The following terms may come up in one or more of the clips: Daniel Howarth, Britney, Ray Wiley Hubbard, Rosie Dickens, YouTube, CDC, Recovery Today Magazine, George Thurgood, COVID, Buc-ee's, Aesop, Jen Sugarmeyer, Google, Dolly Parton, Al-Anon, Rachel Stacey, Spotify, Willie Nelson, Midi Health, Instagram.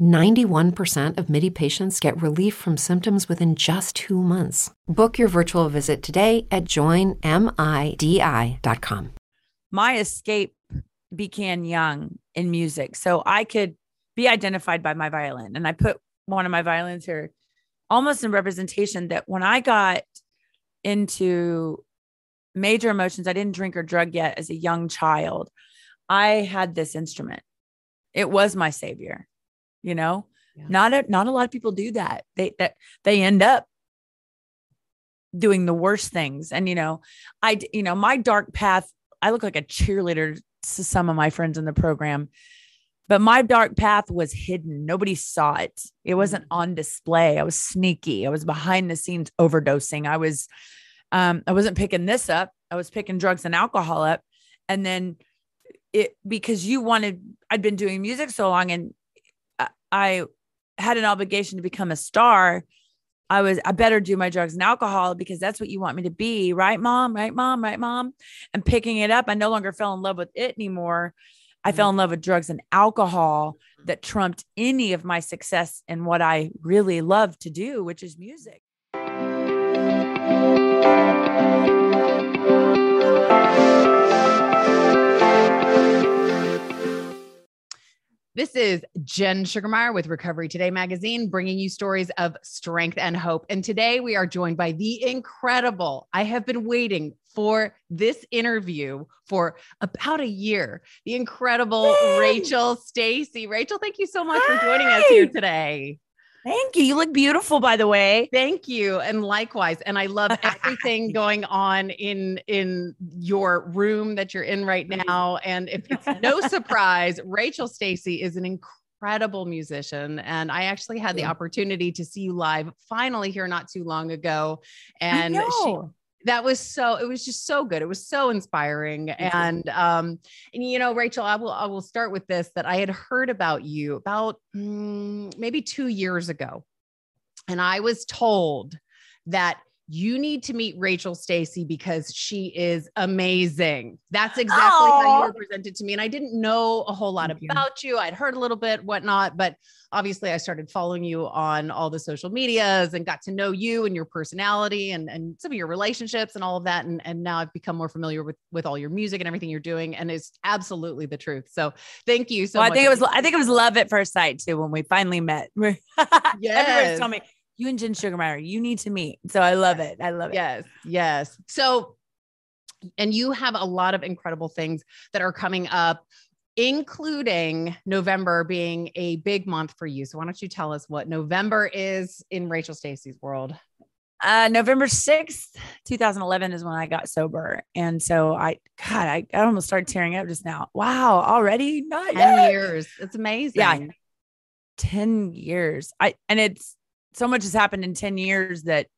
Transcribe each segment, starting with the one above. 91% of Midi patients get relief from symptoms within just 2 months. Book your virtual visit today at joinmidi.com. My escape began young in music. So I could be identified by my violin. And I put one of my violins here almost in representation that when I got into major emotions, I didn't drink or drug yet as a young child. I had this instrument. It was my savior, you know. Yeah. Not a lot of people do that. They end up doing the worst things. And, my dark path, I look like a cheerleader to some of my friends in the program, but my dark path was hidden. Nobody saw it. It wasn't on display. I was sneaky. I was behind the scenes overdosing. I was, I wasn't picking this up. I was picking drugs and alcohol up. And then I'd been doing music so long and I had an obligation to become a star. I better do my drugs and alcohol because that's what you want me to be. Right, mom, right, mom, right, mom. And picking it up, I no longer fell in love with it anymore. I fell in love with drugs and alcohol that trumped any of my success in what I really love to do, which is music. This is Jen Sugarmeyer with Recovery Today Magazine, bringing you stories of strength and hope. And today we are joined by the incredible, I have been waiting for this interview for about a year, the incredible Rachel Stacey. Rachel, thank you so much for joining us here today. Thank you. You look beautiful, by the way. Thank you. And likewise. And I love everything going on in your room that you're in right now. And if it's no surprise, Rachel Stacey is an incredible musician. And I actually had the opportunity to see you live finally here not too long ago. And it was just so good. It was so inspiring. And Rachel, I will start with this, that I had heard about you about maybe 2 years ago. And I was told that you need to meet Rachel Stacey because she is amazing. That's exactly how you were presented to me. And I didn't know a whole lot about you. I'd heard a little bit, whatnot, but obviously I started following you on all the social medias and got to know you and your personality and some of your relationships and all of that. And now I've become more familiar with all your music and everything you're doing. And it's absolutely the truth. So thank you so much. I think it was love at first sight too, when we finally met. Yes. Everybody's telling me, you and Jen Sugarmeyer, you need to meet. So I love it. I love it. Yes. Yes. So, and you have a lot of incredible things that are coming up, including November being a big month for you. So why don't you tell us what November is in Rachel Stacey's world? November 6th, 2011 is when I got sober. And so I almost started tearing up just now. Wow. Already? Not 10 years. It's amazing. Yeah. 10 years. So much has happened in 10 years that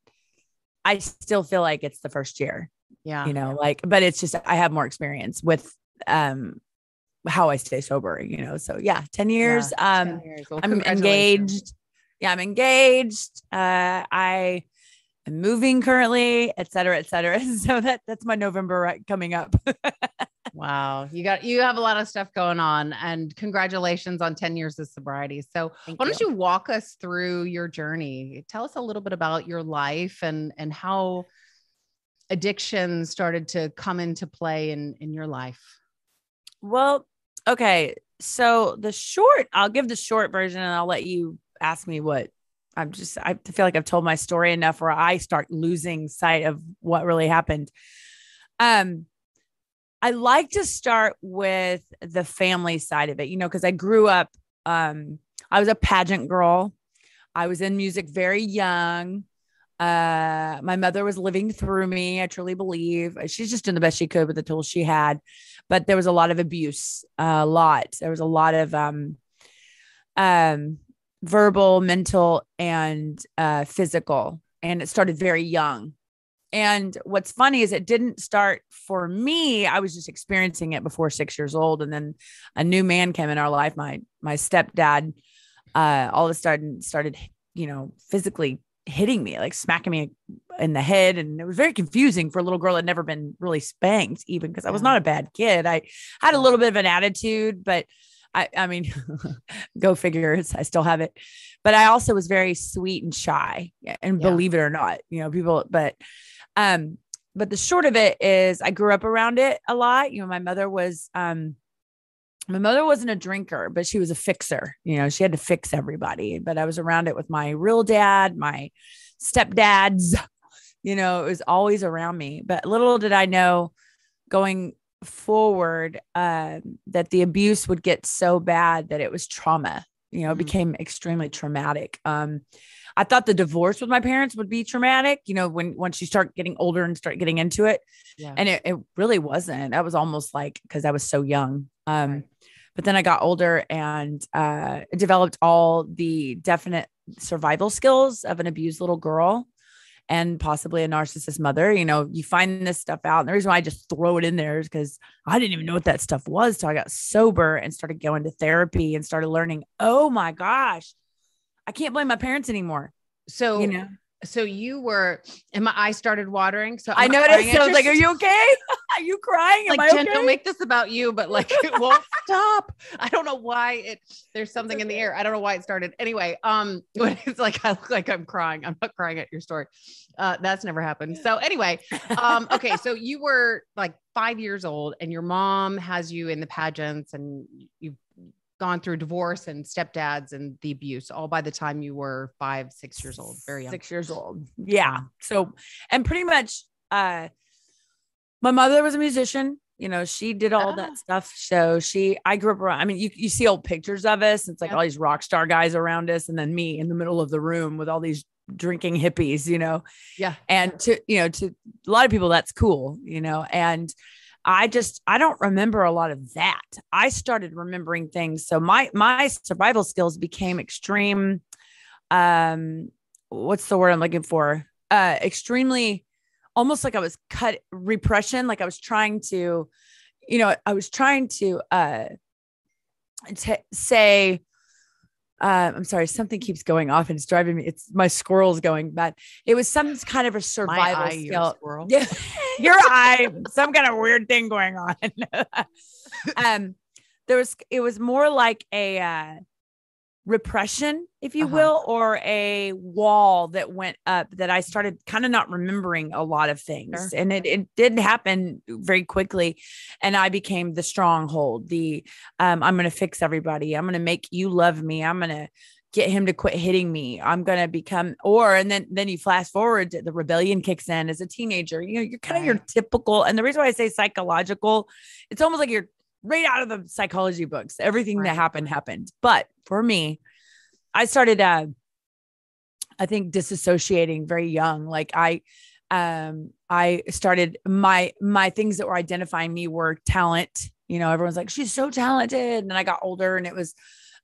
I still feel like it's the first year, but it's just, I have more experience with, how I stay sober, 10 years, 10 years. Well, I'm engaged. Yeah. I'm engaged. I am moving currently, et cetera, et cetera. So that's my November coming up. Wow. You have a lot of stuff going on, and congratulations on 10 years of sobriety. So why don't you walk us through your journey? Tell us a little bit about your life and how addiction started to come into play in your life. Well, okay. So I'll give the short version, and I'll let you ask me what I feel like I've told my story enough where I start losing sight of what really happened. I like to start with the family side of it, because I grew up, I was a pageant girl. I was in music very young. My mother was living through me. I truly believe she's just doing the best she could with the tools she had, but there was a lot of abuse, there was a lot of, verbal, mental, and, physical, and it started very young. And what's funny is it didn't start for me. I was just experiencing it before 6 years old. And then a new man came in our life. My stepdad, all of a sudden started, physically hitting me, like smacking me in the head. And it was very confusing for a little girl that had never been really spanked, even because I was not a bad kid. I had a little bit of an attitude, but I mean, go figure, I still have it. But I also was very sweet and shy, and believe it or not, people, but the short of it is I grew up around it a lot. My mother wasn't a drinker, but she was a fixer. She had to fix everybody, but I was around it with my real dad, my stepdads, it was always around me. But little did I know going forward, that the abuse would get so bad that it was trauma, it became extremely traumatic. I thought the divorce with my parents would be traumatic, once you start getting older and start getting into it. Yeah. And it really wasn't. I was almost like, cause I was so young. Right. But then I got older and, developed all the definite survival skills of an abused little girl and possibly a narcissist mother. You find this stuff out. And the reason why I just throw it in there is because I didn't even know what that stuff was till I got sober and started going to therapy and started learning, oh my gosh, I can't blame my parents anymore. So, so you were, and my eye started watering. So I noticed. So I was like, are you okay? Are you crying? Am I Jen, okay? Don't make this about you, but it won't stop. I don't know why there's something in the air. I don't know why it started. Anyway. It's like, I look like I'm crying. I'm not crying at your story. That's never happened. So anyway, okay. So you were 5 years old and your mom has you in the pageants and you've gone through divorce and stepdads and the abuse all by the time you were 5, 6 years old, very young. 6 years old. Yeah. So, and pretty much, my mother was a musician, she did all that stuff. So I grew up around, you see old pictures of us. It's all these rock star guys around us. And then me in the middle of the room with all these drinking hippies, Yeah. And to a lot of people, that's cool, and I don't remember a lot of that. I started remembering things. So my survival skills became extreme. What's the word I'm looking for? Extremely, almost like I was repression. Like I was trying to, say, I'm sorry, something keeps going off and it's driving me. It's my squirrel's going, but it was some kind of a survival skill. Yeah. Your eye, some kind of weird thing going on. It was more like a, repression, if you will, or a wall that went up that I started kind of not remembering a lot of things. Sure. And it did happen very quickly. And I became the stronghold, I'm going to fix everybody. I'm going to make you love me. I'm going to get him to quit hitting me. I'm going to become, and then you flash forward to the rebellion kicks in as a teenager, you're kind of your typical. And the reason why I say psychological, it's almost like you're right out of the psychology books, everything that happened. But for me, I started, I think disassociating very young. I started my things that were identifying me were talent. Everyone's like, she's so talented. And then I got older and it was,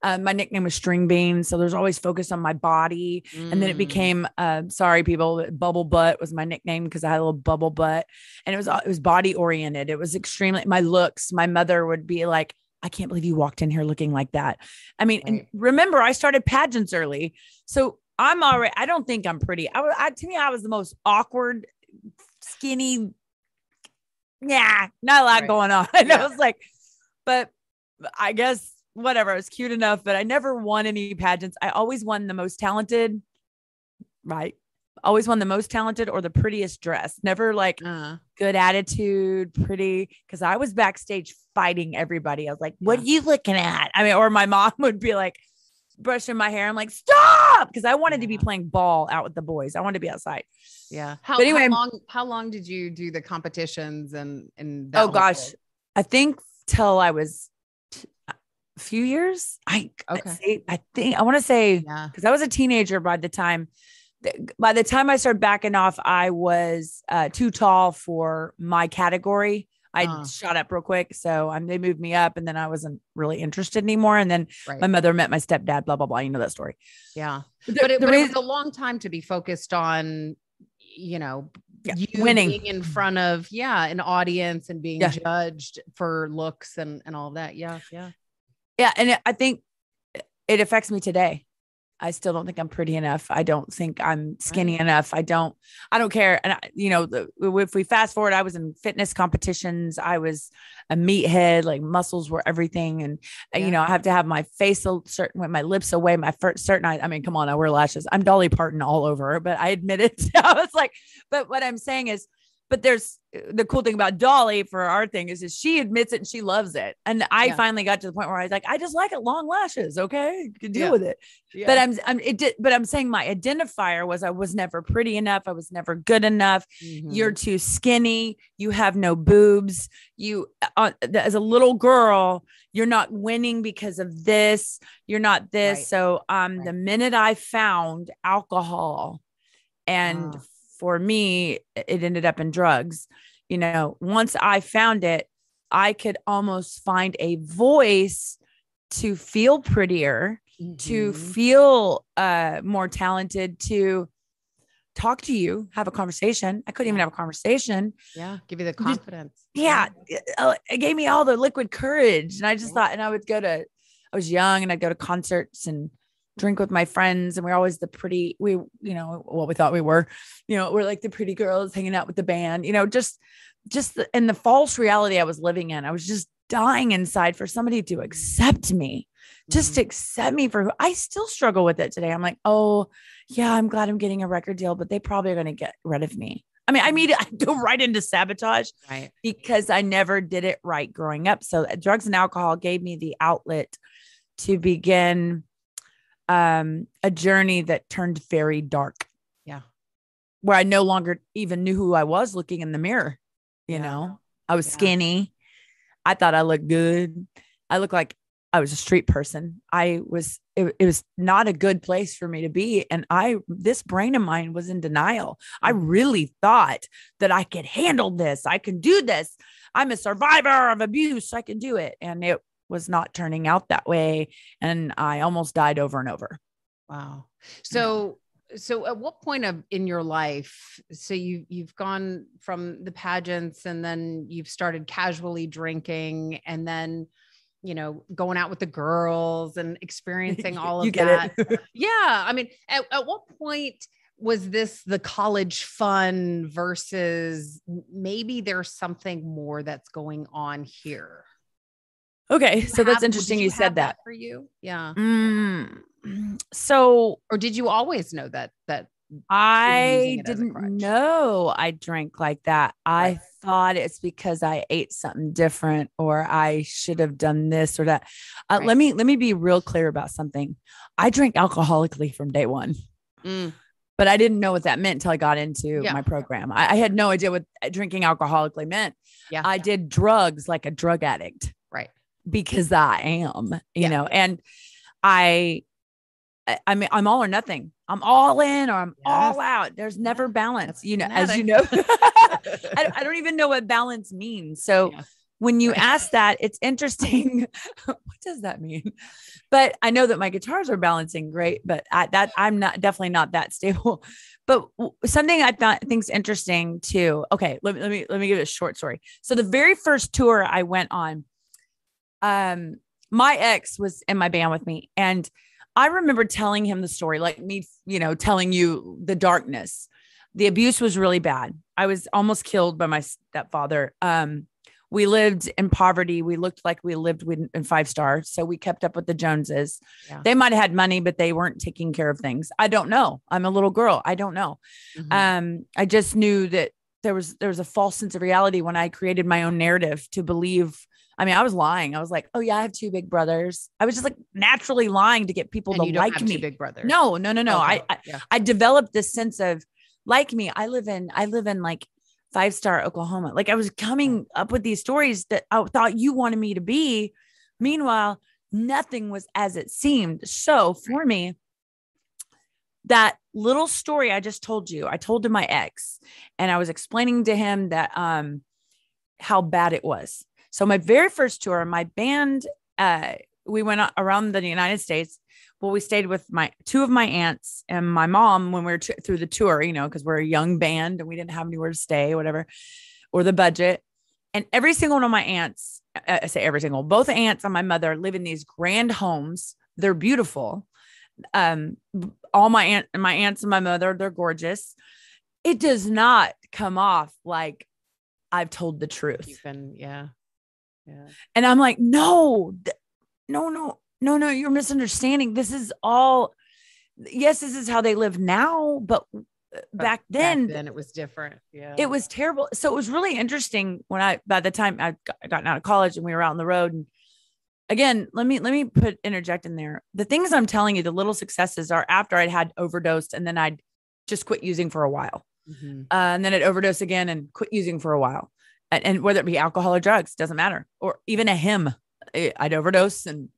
my nickname was string bean. So there's always focus on my body. And then it became, sorry, people, bubble butt was my nickname. Cause I had a little bubble butt and it was body oriented. It was extremely, my looks, my mother would be like, I can't believe you walked in here looking like that. And remember, I started pageants early, so I don't think I'm pretty. To me, I was the most awkward, skinny yeah, not a lot going on. And I was like, but I guess whatever, I was cute enough, but I never won any pageants. I always won the most talented, right? Always won the most talented or the prettiest dress. Never like good attitude, pretty. Cause I was backstage fighting everybody. I was like, what are you looking at? I mean, or my mom would be like brushing my hair. I'm like, stop. Cause I wanted to be playing ball out with the boys. I wanted to be outside. Yeah. How long did you do the competitions and that? Oh gosh, I think till I was a few years. I think I want to say, cause I was a teenager by the time I started backing off, I was too tall for my category. I shot up real quick. So they moved me up and then I wasn't really interested anymore. And then my mother met my stepdad, blah, blah, blah. You know that story. Yeah. But it was a long time to be focused on, you know, you winning, being in front of an audience and being judged for looks and all that. Yeah. Yeah. Yeah. And I think it affects me today. I still don't think I'm pretty enough. I don't think I'm skinny enough. I don't care. And if we fast forward, I was in fitness competitions. I was a meathead, like muscles were everything. And I have to have my face a certain way, my lips away, my first certain eye. I mean, come on, I wear lashes. I'm Dolly Parton all over, but I admit it. I was like, but what I'm saying is, but there's the cool thing about Dolly for our thing is she admits it and she loves it. And I finally got to the point where I was like, I just like it long lashes. Okay. You can deal with it. Yeah. But I'm saying my identifier was, I was never pretty enough. I was never good enough. Mm-hmm. You're too skinny. You have no boobs. You, as a little girl, you're not winning because of this. You're not this. Right. So, the minute I found alcohol and for me, it ended up in drugs. You know, once I found it, I could almost find a voice to feel prettier, to feel more talented, to talk to you, have a conversation. I couldn't even have a conversation. Yeah. Give you the confidence. Yeah. It gave me all the liquid courage. And I just thought, and I was young and I'd go to concerts and drink with my friends. And we're always the pretty, we thought we were, we're like the pretty girls hanging out with the band, and the false reality I was living in, I was just dying inside for somebody to accept me, just accept me for who. I still struggle with it today. I'm like, oh yeah, I'm glad I'm getting a record deal, but they probably are going to get rid of me. I mean, I go right into sabotage because I never did it right growing up. So drugs and alcohol gave me the outlet to begin a journey that turned very dark. Yeah. Where I no longer even knew who I was looking in the mirror. You know, I was skinny. I thought I looked good. I looked like I was a street person. It was not a good place for me to be. And this brain of mine was in denial. I really thought that I could handle this. I can do this. I'm a survivor of abuse. I can do it. And it was not turning out that way. And I almost died over and over. Wow. So at what point in your life, so you've gone from the pageants and then you've started casually drinking and then, going out with the girls and experiencing all of that. Yeah. I mean, at what point was this the college fun versus maybe there's something more that's going on here? Okay. So that's interesting. You said that for you. Yeah. So, or did you always know that I didn't know I drank like that? I thought it's because I ate something different or I should have done this or that. Let me be real clear about something. I drank alcoholically from day one, but I didn't know what that meant until I got into my program. I had no idea what drinking alcoholically meant. Yeah. I did drugs like a drug addict. Because I am, you know, and I mean, I'm all or nothing. I'm all in or I'm all out. There's never balance, as you know, I don't even know what balance means. So when you ask that, it's interesting. What does that mean? But I know that my guitars are balancing great, but I'm definitely not that stable, but something I think's interesting too. Okay. Let me give it a short story. So the very first tour I went on, my ex was in my band with me and I remember telling him the story, like me, telling you the darkness, The abuse was really bad. I was almost killed by my stepfather. We lived in poverty. We looked like we lived in five stars. So we kept up with the Joneses. Yeah. They might've had money, but they weren't taking care of things. I don't know. I'm a little girl. I don't know. Mm-hmm. I just knew that there was a false sense of reality when I created my own narrative to believe. I mean, I was lying. I was like, oh yeah, I have two big brothers. I was just like naturally lying to get people to like me. Two big brothers. No. Okay. I developed this sense of like me. I live in like five-star Oklahoma. Like I was coming up with these stories that I thought you wanted me to be. Meanwhile, nothing was as it seemed. So for me, that little story I just told you, I told to my ex, and I was explaining to him that, how bad it was. So my very first tour, my band, we went around the United States. Well, we stayed with two of my aunts and my mom when we were through the tour, you know, because we're a young band and we didn't have anywhere to stay, whatever, or the budget. And every single one of my aunts, both aunts and my mother live in these grand homes. They're beautiful. All my aunts and my mother, they're gorgeous. It does not come off like I've told the truth. Yeah. And I'm like, no, you're misunderstanding. This is all, yes, this is how they live now, but back then it was different. Yeah. It was terrible. So it was really interesting when by the time I gotten out of college and we were out on the road. And again, let me interject in there. The things I'm telling you, the little successes are after I'd had overdosed and then I'd just quit using for a while. Mm-hmm. And then I'd overdose again and quit using for a while. And whether it be alcohol or drugs, doesn't matter. Or even a hymn, I'd overdose and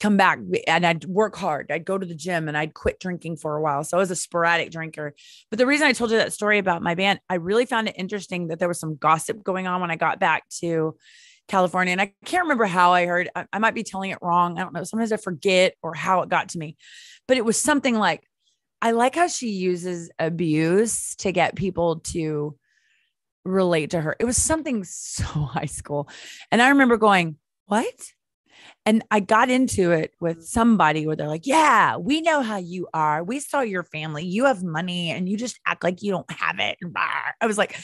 come back, and I'd work hard. I'd go to the gym and I'd quit drinking for a while. So I was a sporadic drinker. But the reason I told you that story about my band, I really found it interesting that there was some gossip going on when I got back to California. And I can't remember how I heard, I might be telling it wrong. I don't know. Sometimes I forget or how it got to me, but it was something like, I like how she uses abuse to get people to relate to her. It was something so high school. And I remember going, what? And I got into it with somebody where they're like, yeah, we know how you are. We saw your family. You have money and you just act like you don't have it. I was like,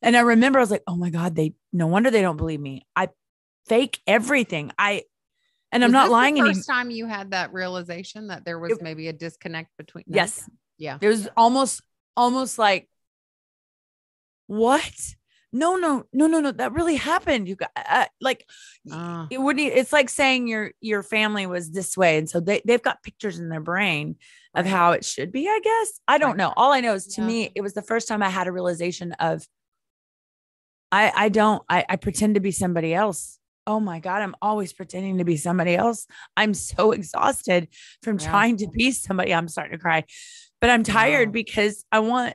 and I remember I was like, oh my God, no wonder they don't believe me. I fake everything. And I'm not lying. The first time you had that realization that there was maybe a disconnect between. Yes. Yeah. There was almost like, what? No, that really happened. You got it wouldn't. It's like saying your family was this way, and so they've got pictures in their brain of how it should be. I guess I don't know. All I know is to me, it was the first time I had a realization of I pretend to be somebody else. Oh my God, I'm always pretending to be somebody else. I'm so exhausted from trying to be somebody. I'm starting to cry, but I'm tired because I want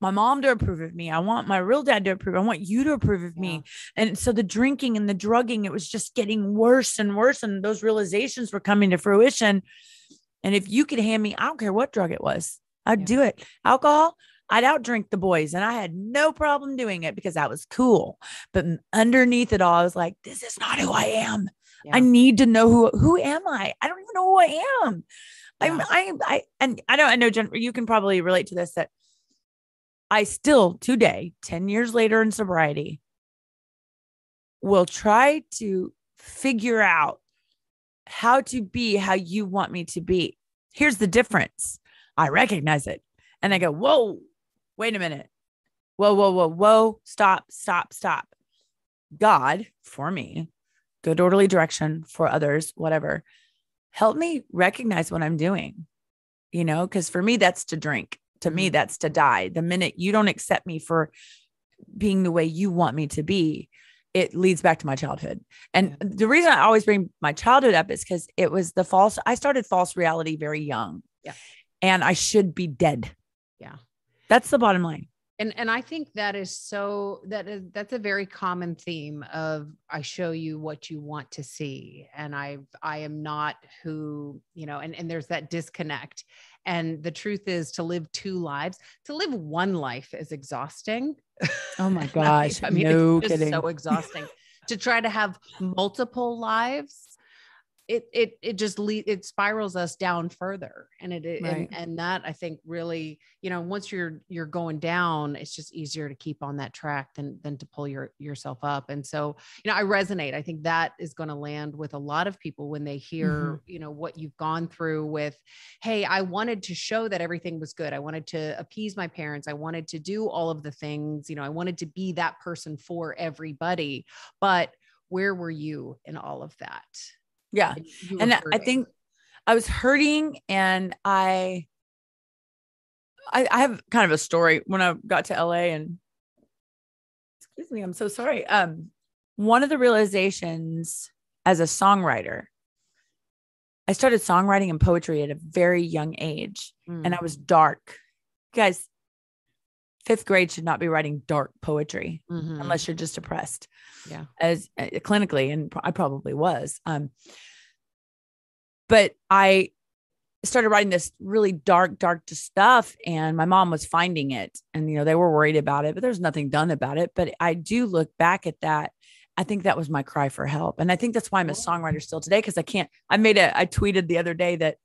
my mom to approve of me. I want my real dad to approve. I want you to approve of me. And so the drinking and the drugging, it was just getting worse and worse. And those realizations were coming to fruition. And if you could hand me, I don't care what drug it was, I'd do it. Alcohol, I'd outdrink the boys. And I had no problem doing it because I was cool. But underneath it all, I was like, this is not who I am. Yeah. I need to know who am I? I don't even know who I am. Yeah. I know, Jen, you can probably relate to this, that I still today, 10 years later in sobriety, will try to figure out how to be how you want me to be. Here's the difference. I recognize it. And I go, whoa, wait a minute. Whoa. Stop. God, for me, good orderly direction for others, whatever. Help me recognize what I'm doing, you know, because for me, that's to drink. To me, that's to die. The minute you don't accept me for being the way you want me to be, it leads back to my childhood. And the reason I always bring my childhood up is because it was I started false reality very young. Yeah. And I should be dead. Yeah. That's the bottom line. And I think that's a very common theme of, I show you what you want to see. And I am not who, you know, and there's that disconnect. And the truth is, to live two lives, to live one life is exhausting. Oh my gosh. I mean, no kidding. It's so exhausting to try to have multiple lives. it spirals us down further. And it, right. and that I think really, you know, once you're going down, it's just easier to keep on that track than to pull yourself up. And so, you know, I resonate. I think that is going to land with a lot of people when they hear, you know, what you've gone through with, hey, I wanted to show that everything was good. I wanted to appease my parents. I wanted to do all of the things, you know, I wanted to be that person for everybody, but where were you in all of that? Yeah. And hurting. I think I was hurting, and I have kind of a story when I got to LA, and excuse me, I'm so sorry. One of the realizations as a songwriter, I started songwriting and poetry at a very young age, and I was dark. You guys, 5th grade should not be writing dark poetry unless you're just depressed. Yeah. As clinically. And I probably was, but I started writing this really dark stuff, and my mom was finding it, and, you know, they were worried about it, but there's nothing done about it. But I do look back at that. I think that was my cry for help. And I think that's why I'm a songwriter still today. Cause I tweeted the other day that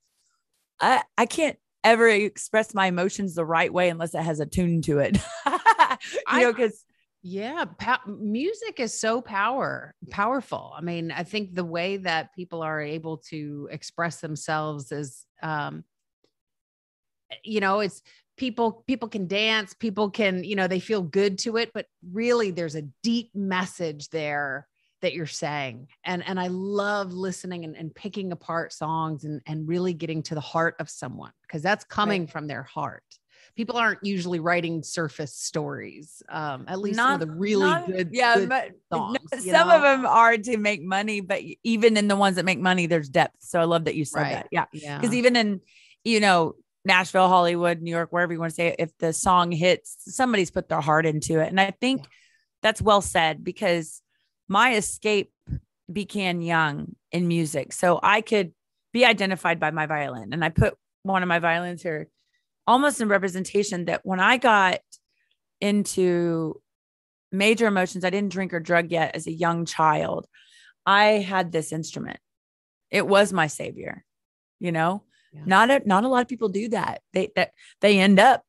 I can't ever express my emotions the right way unless it has a tune to it. Music is so powerful. I mean, I think the way that people are able to express themselves is, you know, it's people can dance, people can, you know, they feel good to it, but really there's a deep message there that you're saying. And I love listening and picking apart songs and really getting to the heart of someone, because that's coming from their heart. People aren't usually writing surface stories. At least not, some of the really good songs. No, some of them are to make money, but even in the ones that make money, there's depth. So I love that you said that. Yeah. Because even in, you know, Nashville, Hollywood, New York, wherever you want to say it, if the song hits, somebody's put their heart into it. And I think that's well said, because my escape began young in music. So I could be identified by my violin. And I put one of my violins here almost in representation that when I got into major emotions, I didn't drink or drug yet as a young child. I had this instrument. It was my savior, you know, not a lot of people do that. They end up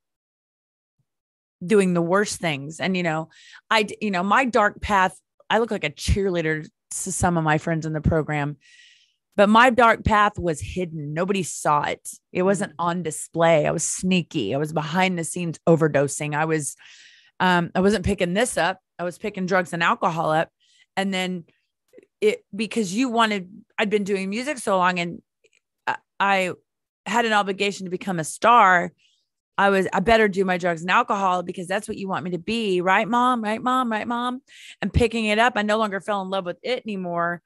doing the worst things. And, you know, my dark path, I look like a cheerleader to some of my friends in the program, but my dark path was hidden. Nobody saw it. It wasn't on display. I was sneaky. I was behind the scenes overdosing. I was, I wasn't picking this up. I was picking drugs and alcohol up. And then I'd been doing music so long, and I had an obligation to become a star. I better do my drugs and alcohol because that's what you want me to be. Right, mom, right, mom, right, mom. And picking it up, I no longer fell in love with it anymore.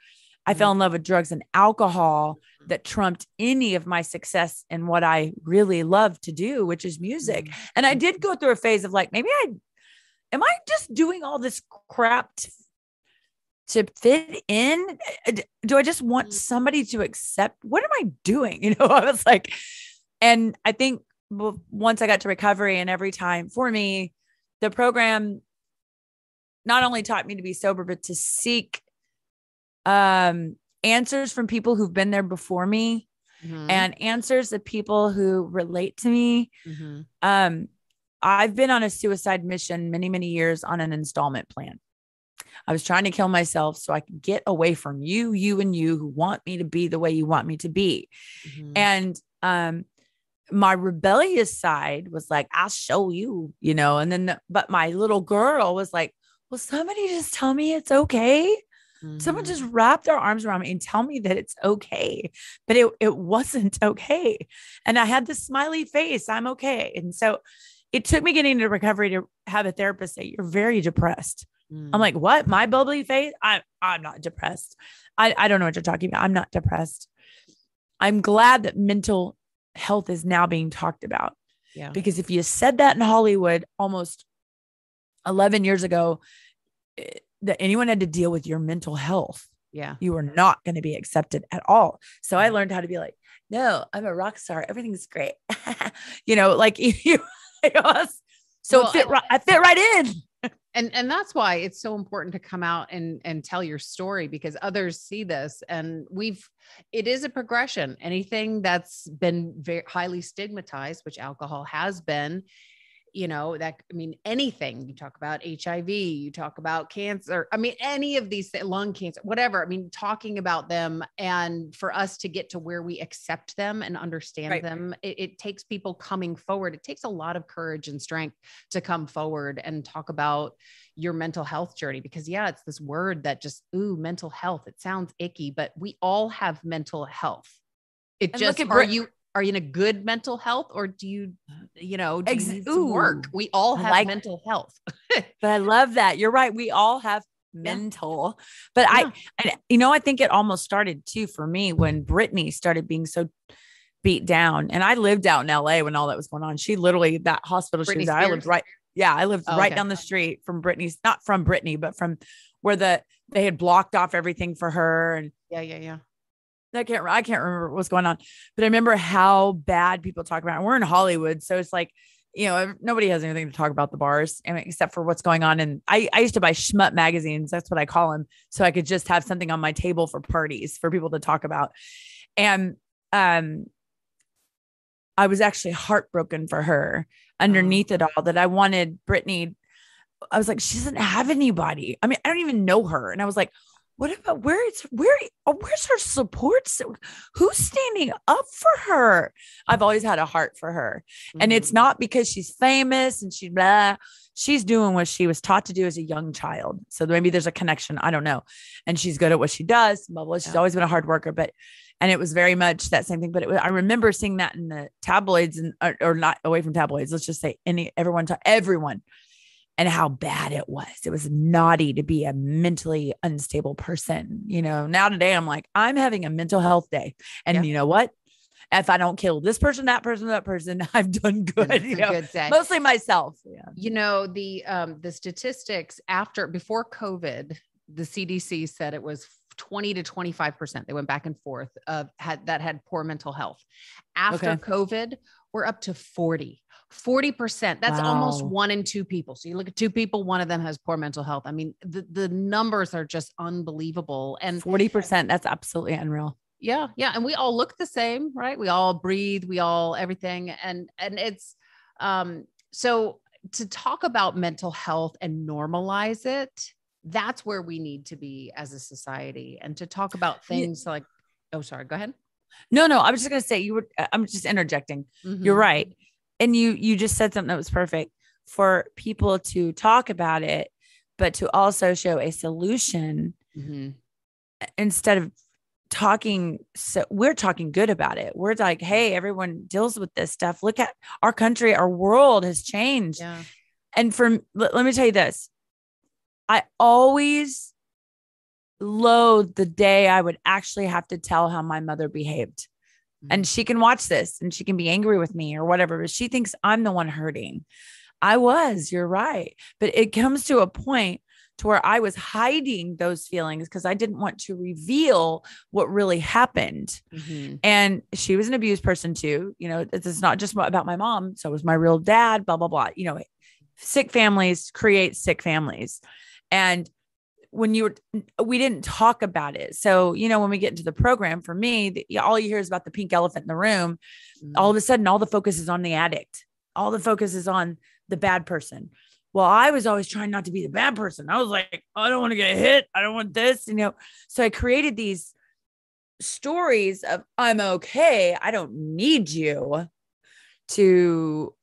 I fell in love with drugs and alcohol that trumped any of my success in what I really love to do, which is music. And I did go through a phase of like, am I just doing all this crap to fit in? Do I just want somebody to accept? What am I doing? You know, I was like, and I think, once I got to recovery, and every time for me, the program not only taught me to be sober, but to seek answers from people who've been there before me and answers of people who relate to me. I've been on a suicide mission many, many years on an installment plan. I was trying to kill myself so I could get away from you and you who want me to be the way you want me to be. And, my rebellious side was like, I'll show you, you know, and then, but my little girl was like, will somebody just tell me it's okay? Someone just wrap their arms around me and tell me that it's okay. But it wasn't okay. And I had this smiley face. I'm okay. And so it took me getting into recovery to have a therapist say, you're very depressed. I'm like, what? My bubbly face? I'm not depressed. I don't know what you're talking about. I'm not depressed. I'm glad that mental health is now being talked about because if you said that in Hollywood almost 11 years ago, that anyone had to deal with your mental health, you were not going to be accepted at all. So I learned how to be like, no, I'm a rock star. Everything's great. You know, like, so well, I fit right in. And that's why it's so important to come out and tell your story, because others see this, and it is a progression. Anything that's been very highly stigmatized, which alcohol has been, anything you talk about, HIV, you talk about cancer, any of these, lung cancer, whatever, talking about them, and for us to get to where we accept them and understand them, it takes people coming forward. It takes a lot of courage and strength to come forward and talk about your mental health journey, because it's this word that just, mental health, it sounds icky, but we all have mental health. Are you in a good mental health, or do you need some work? We all have mental health. But I love that. You're right. We all have mental, but I think it almost started too for me when Britney started being so beat down, and I lived out in LA when all that was going on. She literally, that hospital she was at, I lived right down the street from Britney's, not from Britney, but from where they had blocked off everything for her. And I can't remember what's going on, but I remember how bad people talk about it. We're in Hollywood, so it's like, nobody has anything to talk about the bars except for what's going on. And I used to buy schmut magazines. That's what I call them. So I could just have something on my table for parties for people to talk about. And, I was actually heartbroken for her underneath it all, that I wanted Britney. I was like, she doesn't have anybody. I don't even know her. And I was like, what about where's her support? Who's standing up for her? I've always had a heart for her. Mm-hmm. And it's not because she's famous and she's doing what she was taught to do as a young child. So maybe there's a connection. I don't know. And she's good at what she does. Blah, blah. She's always been a hard worker, and it was very much that same thing. But I remember seeing that in the tabloids, and or not away from tabloids. Let's just say everyone. And how bad it was. It was naughty to be a mentally unstable person. Now today I'm like, I'm having a mental health day. And you know what? If I don't kill this person, that person, I've done good. Good day. Mostly myself. Yeah. The statistics before COVID, the CDC said it was 20 to 25%. They went back and forth had poor mental health. After COVID, we're up to 40%. That's almost 1 in 2 people. So you look at 2 people, one of them has poor mental health. The numbers are just unbelievable. And 40%, that's absolutely unreal. Yeah. Yeah. And we all look the same, right? We all breathe, we all, everything. And it's, so to talk about mental health and normalize it, that's where we need to be as a society. And to talk about things like, oh, sorry, go ahead. No, I was just going to say I'm just interjecting. Mm-hmm. You're right. And you just said something that was perfect for people to talk about it, but to also show a solution instead of talking. So we're talking good about it. We're like, hey, everyone deals with this stuff. Look at our country, our world has changed. Yeah. And let me tell you this. I always loathe the day I would actually have to tell how my mother behaved. And she can watch this and she can be angry with me or whatever, but she thinks I'm the one hurting. You're right. But it comes to a point to where I was hiding those feelings because I didn't want to reveal what really happened. Mm-hmm. And she was an abused person too. This is not just about my mom. So it was my real dad, blah, blah, blah. Sick families create sick families. And we didn't talk about it. So, when we get into the program, for me, all you hear is about the pink elephant in the room. Mm-hmm. All of a sudden, all the focus is on the addict. All the focus is on the bad person. Well, I was always trying not to be the bad person. I was like, I don't want to get hit. I don't want this, so I created these stories of I'm okay. I don't need you to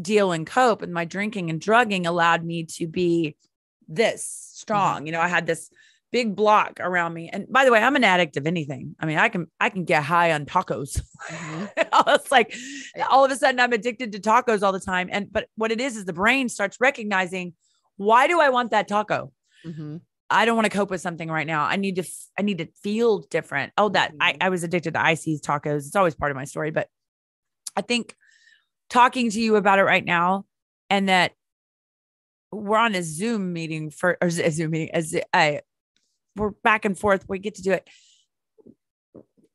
deal and cope. And my drinking and drugging allowed me to be this strong. Mm-hmm. I had this big block around me. And by the way, I'm an addict of anything. I can get high on tacos. Mm-hmm. It's like all of a sudden I'm addicted to tacos all the time. But what it is the brain starts recognizing, why do I want that taco? Mm-hmm. I don't want to cope with something right now. I need to feel different. Oh, that mm-hmm. I was addicted to IC's tacos. It's always part of my story, but I think talking to you about it right now, and that we're on a Zoom meeting we're back and forth. We get to do it.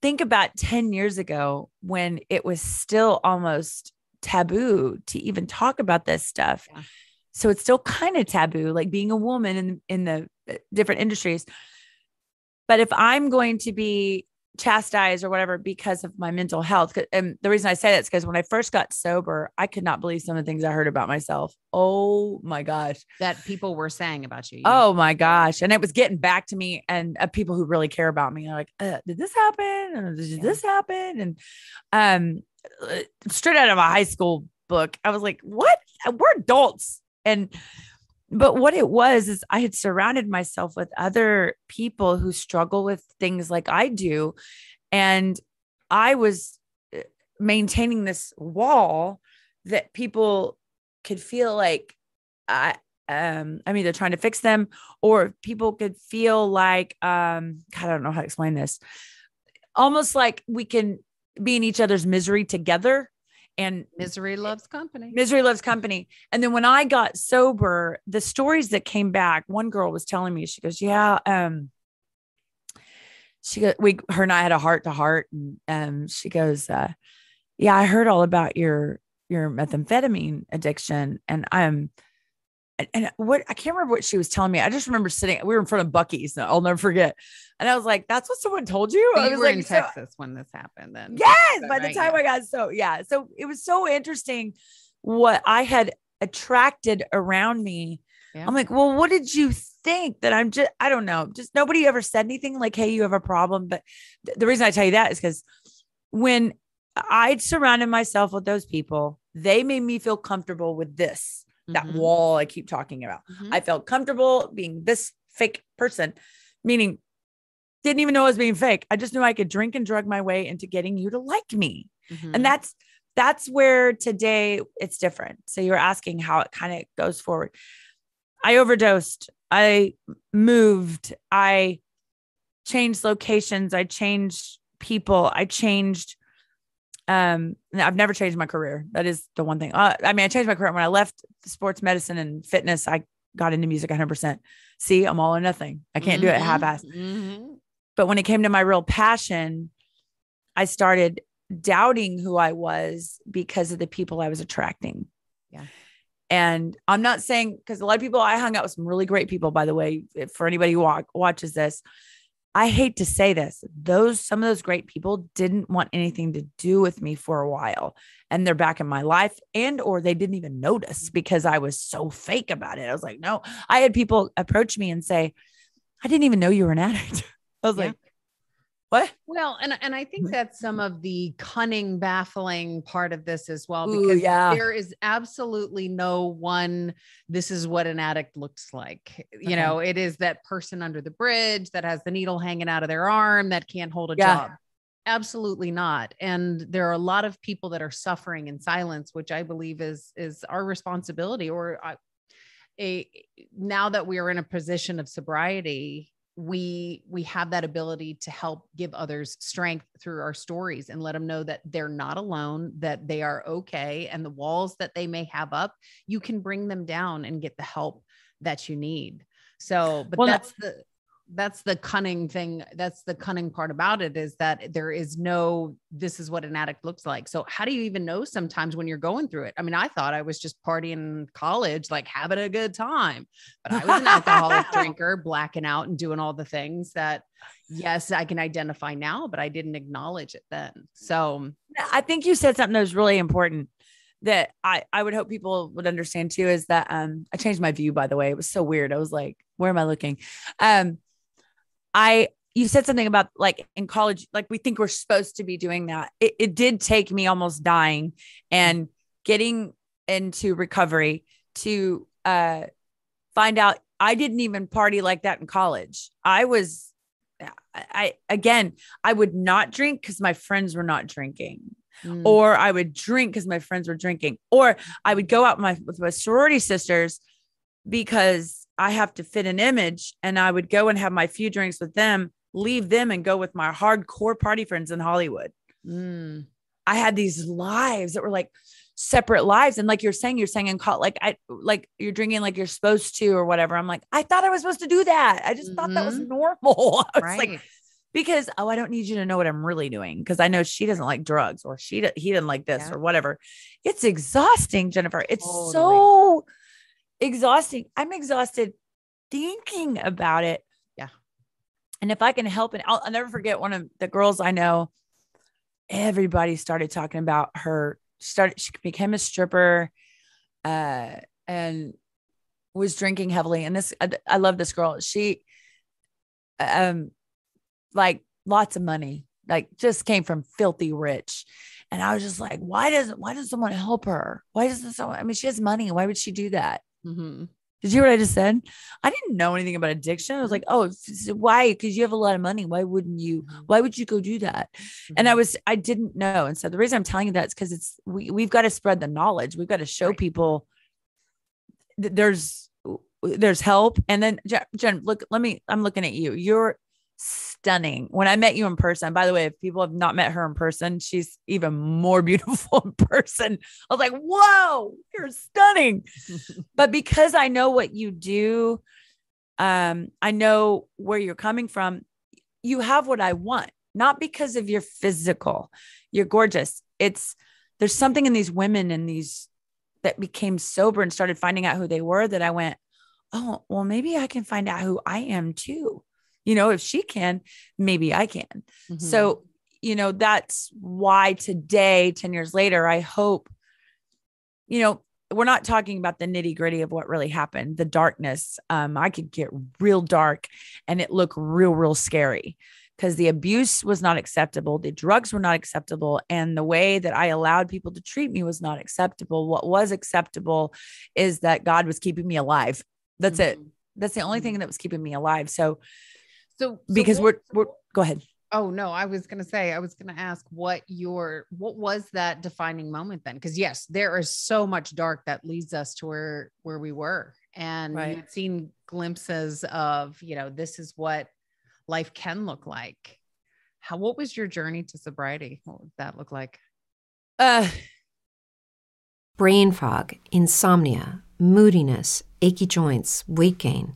Think about 10 years ago when it was still almost taboo to even talk about this stuff. Yeah. So it's still kind of taboo, like being a woman in the different industries. But if I'm going to be chastised or whatever because of my mental health, and the reason I say that is because when I first got sober, I could not believe some of the things I heard about myself. Oh my gosh. That people were saying about you. Oh my gosh. And it was getting back to me, and people who really care about me are like, did this happen? Or did this happen? And straight out of a high school book, I was like, what? We're adults. But what it was is I had surrounded myself with other people who struggle with things like I do. And I was maintaining this wall that people could feel like I'm either trying to fix them, or people could feel like, I don't know how to explain this, almost like we can be in each other's misery together. And misery loves company. Misery loves company. And then when I got sober, the stories that came back, one girl was telling me, she goes, yeah. Her and I had a heart to heart. And, she goes, yeah, I heard all about your methamphetamine addiction. And I can't remember what she was telling me. I just remember we were in front of Buc-ee's. I'll never forget. And I was like, that's what someone told you. So I was in Texas when this happened then. Yes. By the time I got, so it was so interesting what I had attracted around me. Yeah. I'm like, well, what did you think that I don't know. Just nobody ever said anything like, hey, you have a problem. But the reason I tell you that is because when I'd surrounded myself with those people, they made me feel comfortable with this. That mm-hmm. wall I keep talking about. Mm-hmm. I felt comfortable being this fake person, meaning didn't even know I was being fake. I just knew I could drink and drug my way into getting you to like me. Mm-hmm. And that's where today it's different. So you were asking how it kind of goes forward. I overdosed. I moved. I changed locations. I changed people. I changed I've never changed my career. That is the one thing. I changed my career when I left sports medicine and fitness. I got into music 100%. See, I'm all or nothing. I can't do it half-assed. Mm-hmm. But when it came to my real passion, I started doubting who I was because of the people I was attracting. Yeah. And I'm not saying, because a lot of people, I hung out with some really great people, by the way, for anybody who watches this, I hate to say this, some of those great people didn't want anything to do with me for a while, and they're back in my life, and, or they didn't even notice because I was so fake about it. I was like, no, I had people approach me and say, I didn't even know you were an addict. I was like, what? Well, and I think that's some of the cunning, baffling part of this as well, because there is absolutely no one, this is what an addict looks like. You know, it is that person under the bridge that has the needle hanging out of their arm that can't hold a job. Absolutely not. And there are a lot of people that are suffering in silence, which I believe is our responsibility, or now that we are in a position of sobriety, we have that ability to help give others strength through our stories and let them know that they're not alone, that they are okay. And the walls that they may have up, you can bring them down and get the help that you need. So, but that's the cunning thing. That's the cunning part about it, is that there is no, this is what an addict looks like. So how do you even know sometimes when you're going through it? I mean, I thought I was just partying in college, like having a good time, but I was an alcoholic drinker, blacking out and doing all the things that, yes, I can identify now, but I didn't acknowledge it then. So I think you said something that was really important that I would hope people would understand too, is that, I changed my view, by the way. It was so weird. I was like, where am I looking? You said something about like in college, like we think we're supposed to be doing that. It did take me almost dying and getting into recovery to find out I didn't even party like that in college. I would not drink because my friends were not drinking, or I would drink because my friends were drinking, or I would go out with my sorority sisters because I have to fit an image, and I would go and have my few drinks with them, leave them and go with my hardcore party friends in Hollywood. Mm. I had these lives that were like separate lives. And like you're saying in college, like you're drinking, like you're supposed to, or whatever. I'm like, I thought I was supposed to do that. I just thought that was normal. I was like, because, I don't need you to know what I'm really doing. Cause I know she doesn't like drugs, or he didn't like this or whatever. It's exhausting, Jennifer. It's so exhausting. I'm exhausted thinking about it. Yeah. And if I can help it, I'll never forget one of the girls I know, everybody started talking about her. She became a stripper, and was drinking heavily. And I love this girl. She, like lots of money, like just came from filthy rich. And I was just like, why does someone help her? Why doesn't someone, I mean, she has money. Why would she do that? Mm-hmm. Did you hear what I just said? I didn't know anything about addiction. I was like, oh, why? Because you have a lot of money. Why would you go do that? Mm-hmm. And I didn't know. And so the reason I'm telling you that is because we've got to spread the knowledge. We've got to show people that there's help. And then Jen, look, I'm looking at you. You're stunning. When I met you in person, by the way, if people have not met her in person, she's even more beautiful in person. I was like, whoa, you're stunning. But because I know what you do, I know where you're coming from. You have what I want, not because of your physical, you're gorgeous. There's something in these women and these that became sober and started finding out who they were that I went, oh, well, maybe I can find out who I am too. You know, if she can, maybe I can. Mm-hmm. So, you know, that's why today, 10 years later, I hope, you know, we're not talking about the nitty gritty of what really happened, the darkness. I could get real dark and it looked real, real scary because the abuse was not acceptable. The drugs were not acceptable. And the way that I allowed people to treat me was not acceptable. What was acceptable is that God was keeping me alive. That's mm-hmm. it. That's the only mm-hmm. thing that was keeping me alive. So because we're go ahead. Oh no, I was going to ask what was that defining moment then? Cause yes, there is so much dark that leads us to where we were. And right. You've seen glimpses of, you know, this is what life can look like. What was your journey to sobriety? What would that look like? Brain fog, insomnia, moodiness, achy joints, weight gain.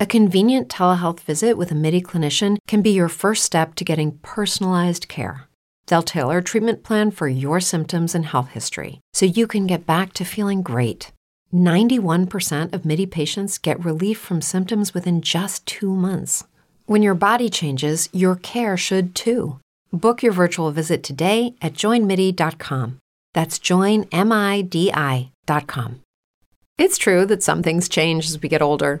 A convenient telehealth visit with a Midi clinician can be your first step to getting personalized care. They'll tailor a treatment plan for your symptoms and health history so you can get back to feeling great. 91% of Midi patients get relief from symptoms within just 2 months. When your body changes, your care should too. Book your virtual visit today at joinmidi.com. That's joinmidi.com. It's true that some things change as we get older.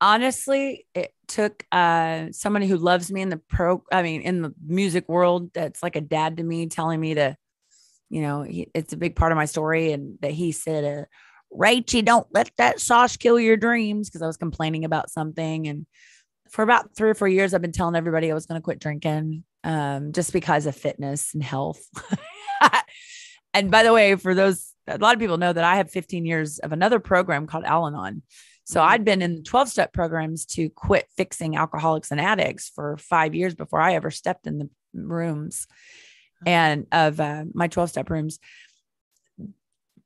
Honestly, it took somebody who loves me in the music world, that's like a dad to me, telling me to, you know, it's a big part of my story. And that he said, Rachie, don't let that sauce kill your dreams, because I was complaining about something. And for about 3 or 4 years, I've been telling everybody I was going to quit drinking just because of fitness and health. And by the way, a lot of people know that I have 15 years of another program called Al-Anon. So I'd been in 12-step programs to quit fixing alcoholics and addicts for 5 years before I ever stepped in the rooms and of my 12-step rooms.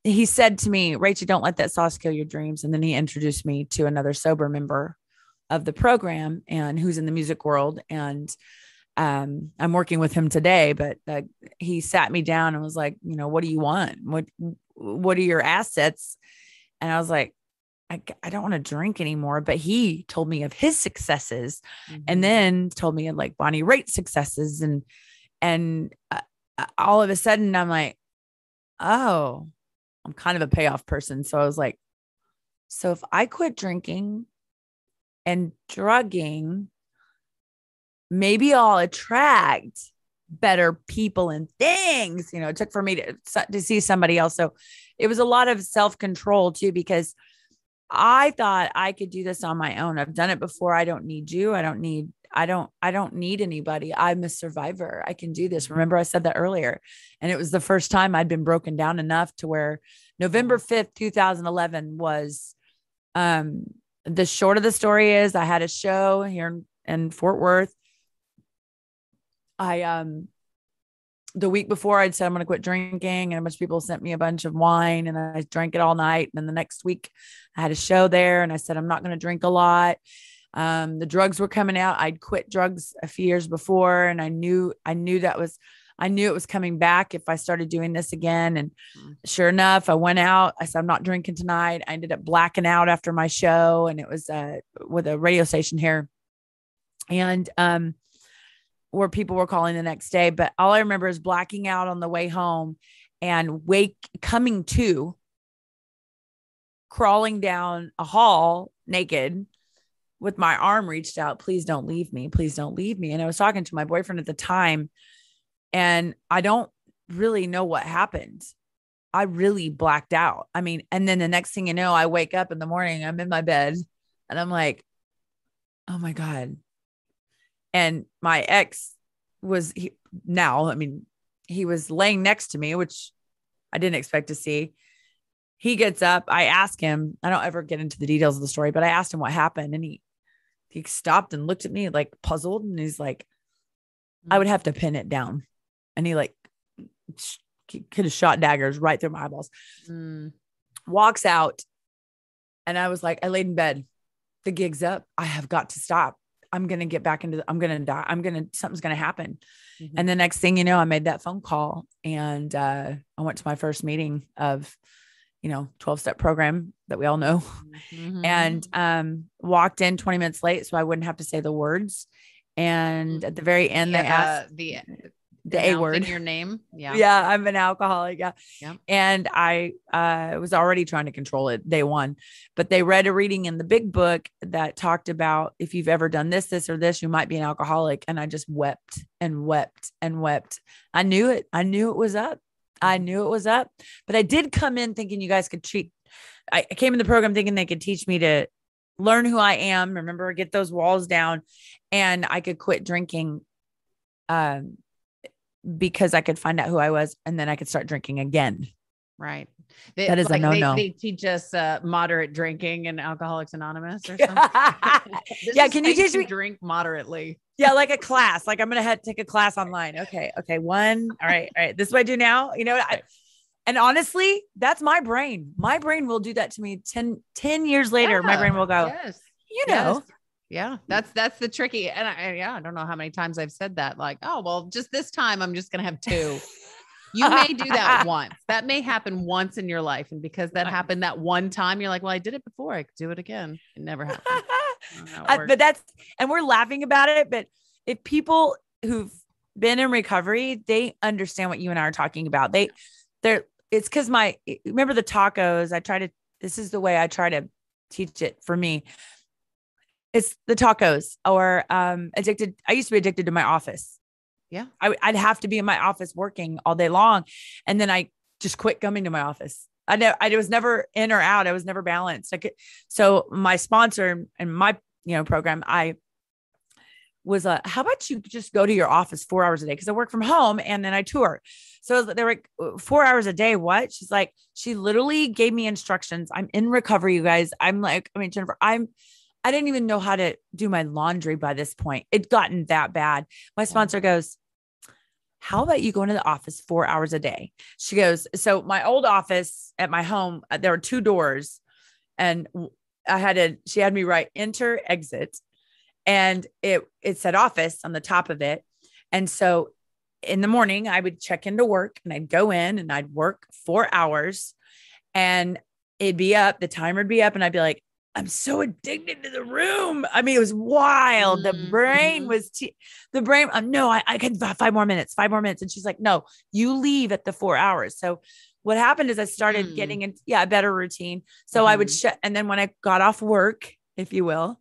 He said to me, Rachel, don't let that sauce kill your dreams. And then he introduced me to another sober member of the program and who's in the music world. And I'm working with him today, but he sat me down and was like, you know, what do you want? What are your assets? And I was like, I don't want to drink anymore. But he told me of his successes, mm-hmm. and then told me of like Bonnie Wright's successes. And all of a sudden I'm like, oh, I'm kind of a payoff person. So I was like, so if I quit drinking and drugging, maybe I'll attract better people and things. You know, it took for me to see somebody else. So it was a lot of self-control too, because I thought I could do this on my own. I've done it before. I don't need you. I don't need anybody. I'm a survivor. I can do this. Remember I said that earlier, and it was the first time I'd been broken down enough to where November 5th, 2011 was, the short of the story is I had a show here in Fort Worth. The week before I'd said, I'm going to quit drinking, and a bunch of people sent me a bunch of wine, and I drank it all night. And then the next week I had a show there, and I said, I'm not going to drink a lot. The drugs were coming out. I'd quit drugs a few years before, and I knew it was coming back if I started doing this again. And sure enough, I went out, I said, I'm not drinking tonight. I ended up blacking out after my show, and it was with a radio station here. And, where people were calling the next day. But all I remember is blacking out on the way home and coming to, crawling down a hall naked with my arm reached out. Please don't leave me. Please don't leave me. And I was talking to my boyfriend at the time, and I don't really know what happened. I really blacked out. I mean, and then the next thing you know, I wake up in the morning, I'm in my bed, and I'm like, oh my God. And my ex was laying next to me, which I didn't expect to see. He gets up. I ask him, I don't ever get into the details of the story, but I asked him what happened. And he stopped and looked at me like puzzled. And he's like, I would have to pin it down. And he like could have shot daggers right through my eyeballs, walks out. And I was like, I laid in bed. The gig's up. I have got to stop. I'm going to get back into, I'm going to die. Something's going to happen. Mm-hmm. And the next thing you know, I made that phone call, and I went to my first meeting of, 12-step program that we all know, mm-hmm. and walked in 20 minutes late, so I wouldn't have to say the words. And at the very end, they asked the A word, your name. Yeah. Yeah. I'm an alcoholic. Yeah. Yeah. And I, was already trying to control it day one, but they read a reading in the big book that talked about if you've ever done this, this, or this, you might be an alcoholic. And I just wept and wept and wept. I knew it. I knew it was up. I knew it was up, but I did come in thinking you guys could treat. I came in the program thinking they could teach me to learn who I am. Remember, get those walls down, and I could quit drinking, because I could find out who I was, and then I could start drinking again. Right. That is like a no-no. They teach us moderate drinking in Alcoholics Anonymous or something. Yeah. Can you teach me drink moderately? Yeah. Like a class, like I'm going to take a class online. Okay. Okay. One. All right. All right. This is what I do now. And honestly, that's my brain. My brain will do that to me 10 years later. Yeah. My brain will go, yes. Yes. Yeah. That's the tricky. And I don't know how many times I've said that, like, oh, well, just this time I'm just going to have two. You may do that once. That may happen once in your life. And because that happened that one time, you're like, well, I did it before, I could do it again. It never happened. But we're laughing about it. But if people who've been in recovery, they understand what you and I are talking about. It's cause remember the tacos, this is the way I try to teach it for me. It's the tacos or addicted. I used to be addicted to my office. Yeah. I'd have to be in my office working all day long. And then I just quit coming to my office. I was never in or out. I was never balanced. So my sponsor and my, program, I was how about you just go to your office 4 hours a day? Cause I work from home and then I tour. So they were like 4 hours a day. What? She's like, she literally gave me instructions. I'm in recovery, you guys. I'm like, Jennifer, I didn't even know how to do my laundry by this point. It'd gotten that bad. My sponsor goes, how about you go into the office 4 hours a day? She goes, so my old office at my home, there were two doors, and she had me write enter exit, and it said office on the top of it. And so in the morning I would check into work and I'd go in and I'd work 4 hours and it'd be up. The timer would be up and I'd be like, I'm so addicted to the room. I mean, it was wild. The brain was, I can 5 more minutes. And she's like, no, you leave at the 4 hours. So what happened is I started getting a better routine. So I would shut. And then when I got off work, if you will,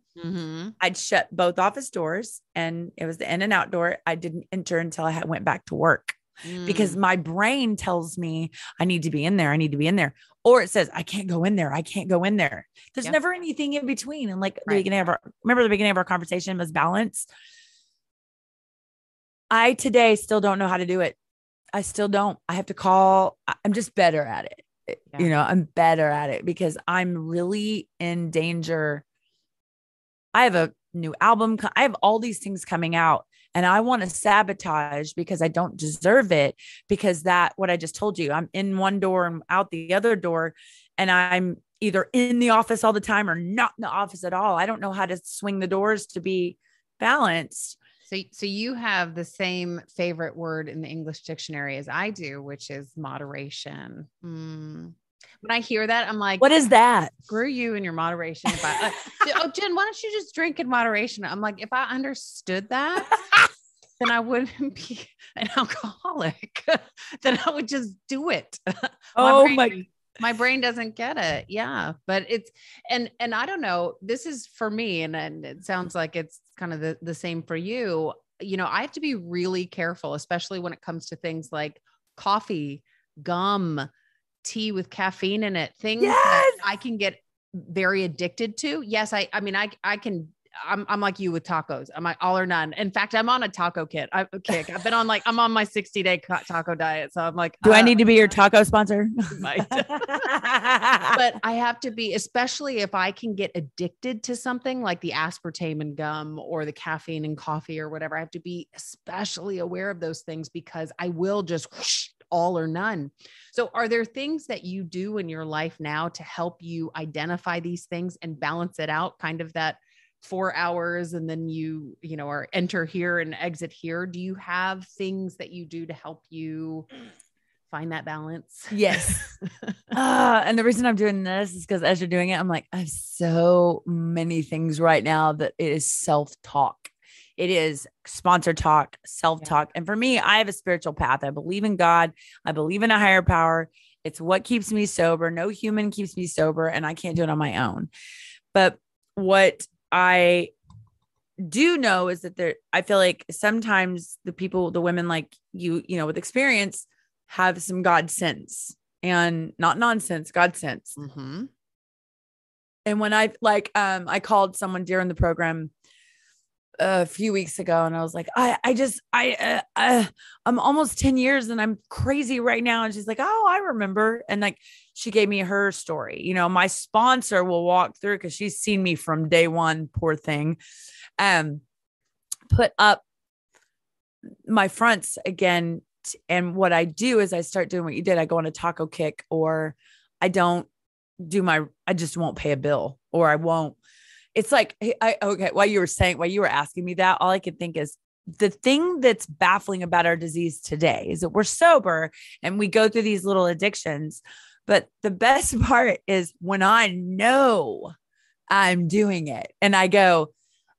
I'd shut both office doors, and it was the in and out door. I didn't enter until I went back to work because my brain tells me I need to be in there. Or it says, I can't go in there. There's never anything in between. And like the beginning of our conversation was balance. I today still don't know how to do it. I still don't. I have to call. I'm just better at it. Yeah. You know, I'm better at it because I'm really in danger. I have a new album. I have all these things coming out. And I want to sabotage because I don't deserve it, because what I just told you, I'm in one door and out the other door, and I'm either in the office all the time or not in the office at all. I don't know how to swing the doors to be balanced. So you have the same favorite word in the English dictionary as I do, which is moderation. When I hear that, I'm like, what is that? Screw you and your moderation. Jen, why don't you just drink in moderation? I'm like, if I understood that, then I wouldn't be an alcoholic. Then I would just do it. My brain doesn't get it. Yeah. But it's, and I don't know, this is for me. And it sounds like it's kind of the same for you. You know, I have to be really careful, especially when it comes to things like coffee, gum, tea with caffeine in it, things that I can get very addicted to. Yes. I'm like you with tacos. I'm like all or none. In fact, I'm on a taco kick. I've been on I'm on my 60-day taco diet. So I'm like, do I need to be your taco sponsor? But I have to be, especially if I can get addicted to something like the aspartame and gum or the caffeine and coffee or whatever, I have to be especially aware of those things because I will just whoosh, all or none. So are there things that you do in your life now to help you identify these things and balance it out, kind of that 4 hours and then you are enter here and exit here? Do you have things that you do to help you find that balance? Yes. And the reason I'm doing this is because as you're doing it, I'm like, I have so many things right now that it is self-talk. It is sponsor talk, self-talk. And for me, I have a spiritual path. I believe in God. I believe in a higher power. It's what keeps me sober. No human keeps me sober, and I can't do it on my own. But what I do know is that I feel like sometimes the women like you know, with experience have some God sense, and not nonsense, God sense. Mm-hmm. And when I called someone during the program a few weeks ago, and I was like, I'm almost 10 years and I'm crazy right now. And she's like, oh, I remember. And like, she gave me her story. You know, my sponsor will walk through, 'cause she's seen me from day one, poor thing, put up my fronts again. And what I do is I start doing what you did. I go on a taco kick, or I just won't pay a bill, or I won't. It's like, while you were asking me that, all I could think is the thing that's baffling about our disease today is that we're sober and we go through these little addictions. But the best part is when I know I'm doing it and I go,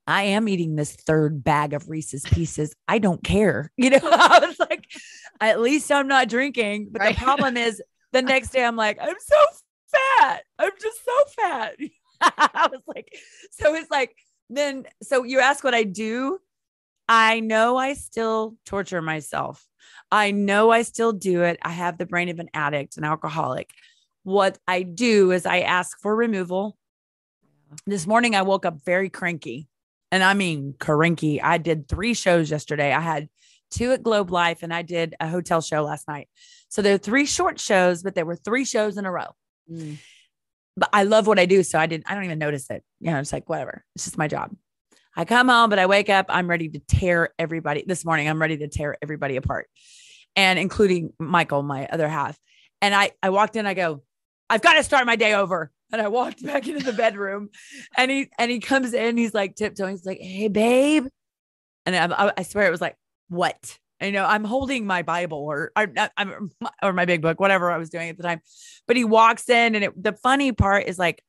I am eating this third bag of Reese's Pieces. I don't care. You know, I was like, at least I'm not drinking. But the problem is the next day I'm like, I'm so fat. I'm just so fat. I was like, so it's like, then, so you ask what I do. I know I still torture myself. I know I still do it. I have the brain of an addict, an alcoholic. What I do is I ask for removal. This morning I woke up very cranky, and I mean, cranky. I did 3 shows yesterday. I had 2 at Globe Life and I did a hotel show last night. So there are 3 short shows, but there were 3 shows in a row. But I love what I do. So I don't even notice it. You know, it's like, whatever. It's just my job. I come home, but I wake up, I'm ready to tear everybody. This morning, I'm ready to tear everybody apart, and including Michael, my other half. And I walked in, I go, I've got to start my day over. And I walked back into the bedroom, and he comes in, he's like tiptoeing. He's like, "Hey, babe." And I swear it was like, what? You know, I'm holding my Bible or my big book, whatever I was doing at the time. But he walks in, and the funny part is like,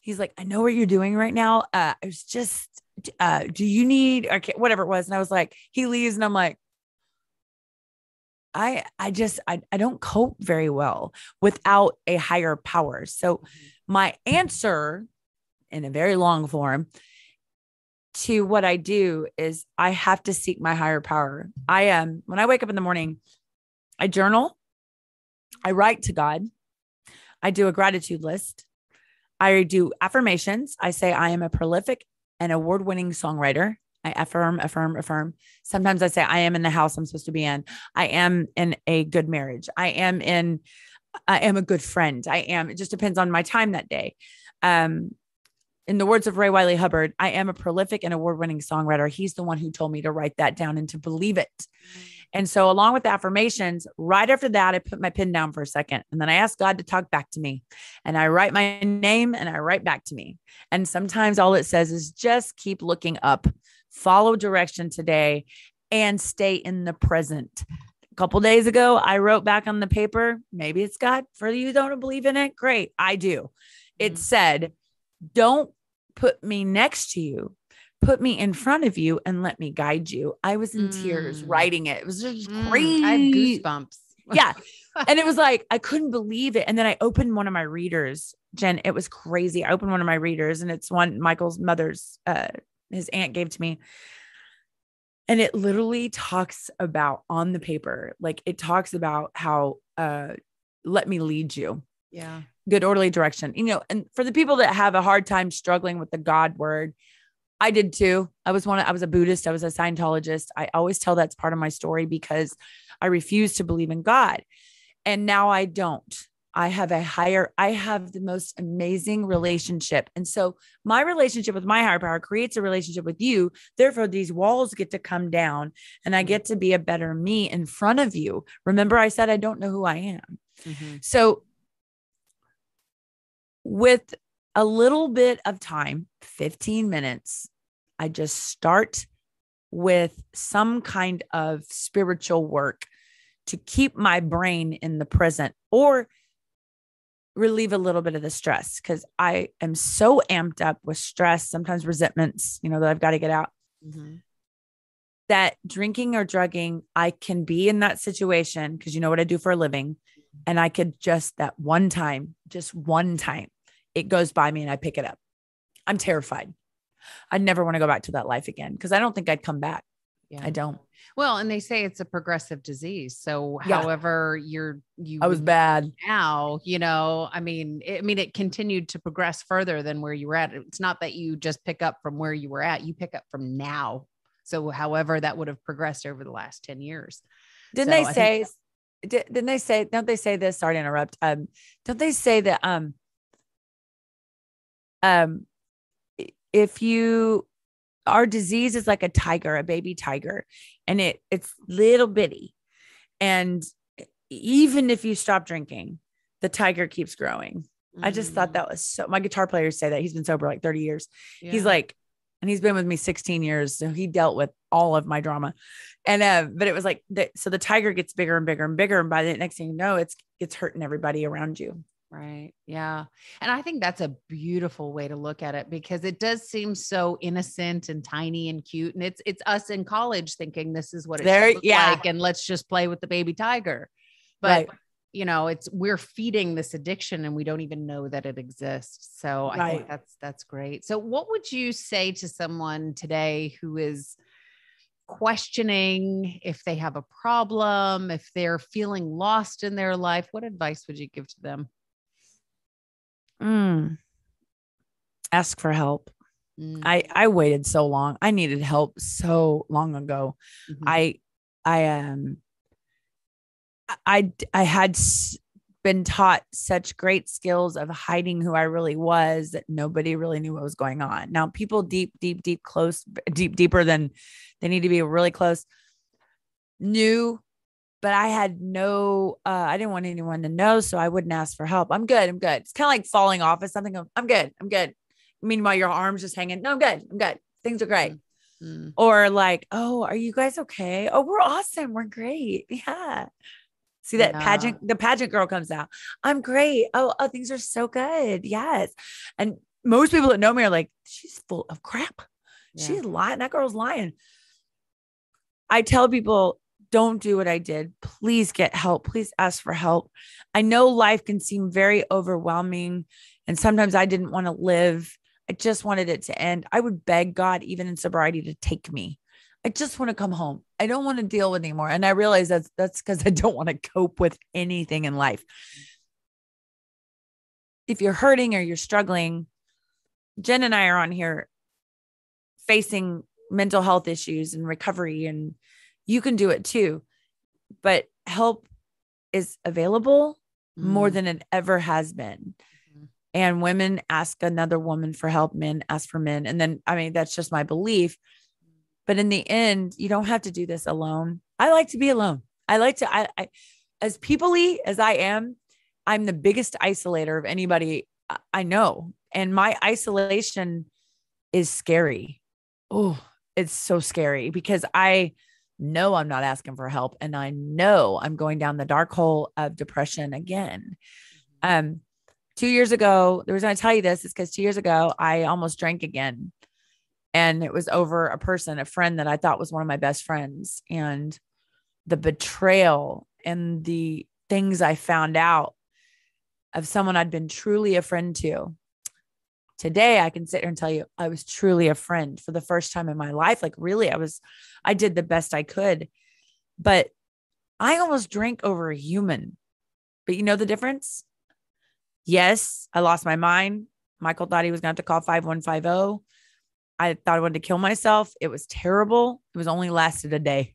he's like, "I know what you're doing right now. I was just, do you need, or whatever it was?" And I was like, he leaves, and I'm like, I don't cope very well without a higher power. So my answer, in a very long form, to what I do is I have to seek my higher power. I am, when I wake up in the morning, I journal, I write to God, I do a gratitude list, I do affirmations. I say, I am a prolific and award-winning songwriter. I affirm, affirm, affirm. Sometimes I say, I am in the house I'm supposed to be in. I am in a good marriage. I am a good friend. It just depends on my time that day. In the words of Ray Wiley Hubbard, I am a prolific and award-winning songwriter. He's the one who told me to write that down and to believe it. And so along with the affirmations, right after that, I put my pen down for a second, and then I ask God to talk back to me, and I write my name and I write back to me. And sometimes all it says is just keep looking up, follow direction today, and stay in the present. A couple days ago, I wrote back on the paper. Maybe it's God for you. Don't believe in it. Great. I do. It said, don't put me next to you, put me in front of you, and let me guide you. I was in tears writing it. It was just crazy. I had goosebumps. Yeah. And it was like, I couldn't believe it. And then I opened one of my readers, Jen, it was crazy. I opened one of my readers, and it's one Michael's mother's, his aunt gave to me. And it literally talks about on the paper, like it talks about how, let me lead you. Yeah. Good orderly direction, you know, and for the people that have a hard time struggling with the God word, I did too. I was a Buddhist. I was a Scientologist. I always tell that's part of my story because I refused to believe in God. And now I don't, I have the most amazing relationship. And so my relationship with my higher power creates a relationship with you. Therefore, these walls get to come down, and I get to be a better me in front of you. Remember, I said, I don't know who I am. Mm-hmm. So with a little bit of time, 15 minutes, I just start with some kind of spiritual work to keep my brain in the present or relieve a little bit of the stress, because I am so amped up with stress, sometimes resentments, you know, that I've got to get out. Mm-hmm. That drinking or drugging, I can be in that situation because you know what I do for a living. And I could just that one time, it goes by me and I pick it up. I'm terrified. I never want to go back to that life again because I don't think I'd come back. Yeah. I don't. Well, and they say it's a progressive disease. So yeah. However I was bad now, you know, it continued to progress further than where you were at. It's not that you just pick up from where you were at, you pick up from now. So however that would have progressed over the last 10 years. Don't they say this? Sorry to interrupt. Don't they say that, if our disease is like a tiger, a baby tiger, and it's little bitty. And even if you stop drinking, the tiger keeps growing. Mm-hmm. I just thought that was my guitar players say that. He's been sober like 30 years. Yeah. He's like, and he's been with me 16 years. So he dealt with all of my drama. And, but it was like, so the tiger gets bigger and bigger and bigger. And by the next thing you know, it's hurting everybody around you. Right. Yeah. And I think that's a beautiful way to look at it because it does seem so innocent and tiny and cute. And it's us in college thinking this is what it should look like. And let's just play with the baby tiger. But right. You know, we're feeding this addiction and we don't even know that it exists. So right. I think that's great. So what would you say to someone today who is questioning if they have a problem, if they're feeling lost in their life? What advice would you give to them? Ask for help. I waited so long. I needed help so long ago. Mm-hmm. I had been taught such great skills of hiding who I really was that nobody really knew what was going on. Now people deeper than they need to be really close knew but I had no, I didn't want anyone to know. So I wouldn't ask for help. I'm good. I'm good. It's kind of like falling off of something. I'm good. I'm good. Meanwhile, your arm's just hanging. No, I'm good. I'm good. Things are great. Mm-hmm. Or like, oh, are you guys okay? Oh, we're awesome. We're great. Yeah. See that pageant, the pageant girl comes out. I'm great. Oh, things are so good. Yes. And most people that know me are like, she's full of crap. Yeah. She's lying. That girl's lying. I tell people, don't do what I did. Please get help. Please ask for help. I know life can seem very overwhelming. And sometimes I didn't want to live. I just wanted it to end. I would beg God, even in sobriety, to take me. I just want to come home. I don't want to deal with anymore. And I realize that's because I don't want to cope with anything in life. If you're hurting or you're struggling, Jen and I are on here facing mental health issues and recovery, and you can do it too, but help is available more than it ever has been. And women ask another woman for help, men ask for men. And then, I mean, that's just my belief, but in the end, you don't have to do this alone. I like to be alone. I like to, I as people-y as I am, I'm the biggest isolator of anybody I know. And my isolation is scary. Oh, it's so scary because I know I'm not asking for help. And I know I'm going down the dark hole of depression again. 2 years ago, the reason I tell you this is because 2 years ago, I almost drank again. And it was over a person, a friend that I thought was one of my best friends. And the betrayal and the things I found out of someone I'd been truly a friend to. Today, I can sit here and tell you I was truly a friend for the first time in my life. Like really, I did the best I could, but I almost drank over a human. But you know the difference? Yes, I lost my mind. Michael thought he was going to have to call 5150. I thought I wanted to kill myself. It was terrible. It was only lasted a day.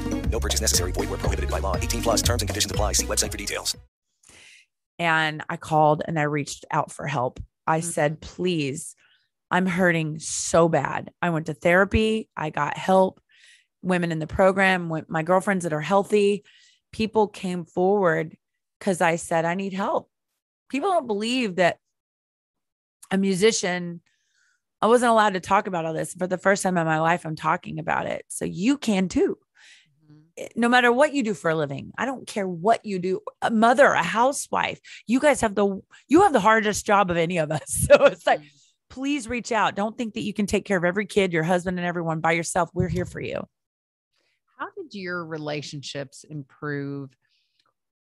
No purchase necessary. Void where prohibited by law. 18+. Terms and conditions apply. See website for details. And I called and I reached out for help. I said, please, I'm hurting so bad. I went to therapy. I got help. Women in the program, my girlfriends that are healthy, people came forward because I said, I need help. People don't believe that a musician, I wasn't allowed to talk about all this. For the first time in my life, I'm talking about it. So you can too. No matter what you do for a living, I don't care what you do, a mother, a housewife, you guys have you have the hardest job of any of us. So it's like, please reach out. Don't think that you can take care of every kid, your husband, and everyone by yourself. We're here for you. How did your relationships improve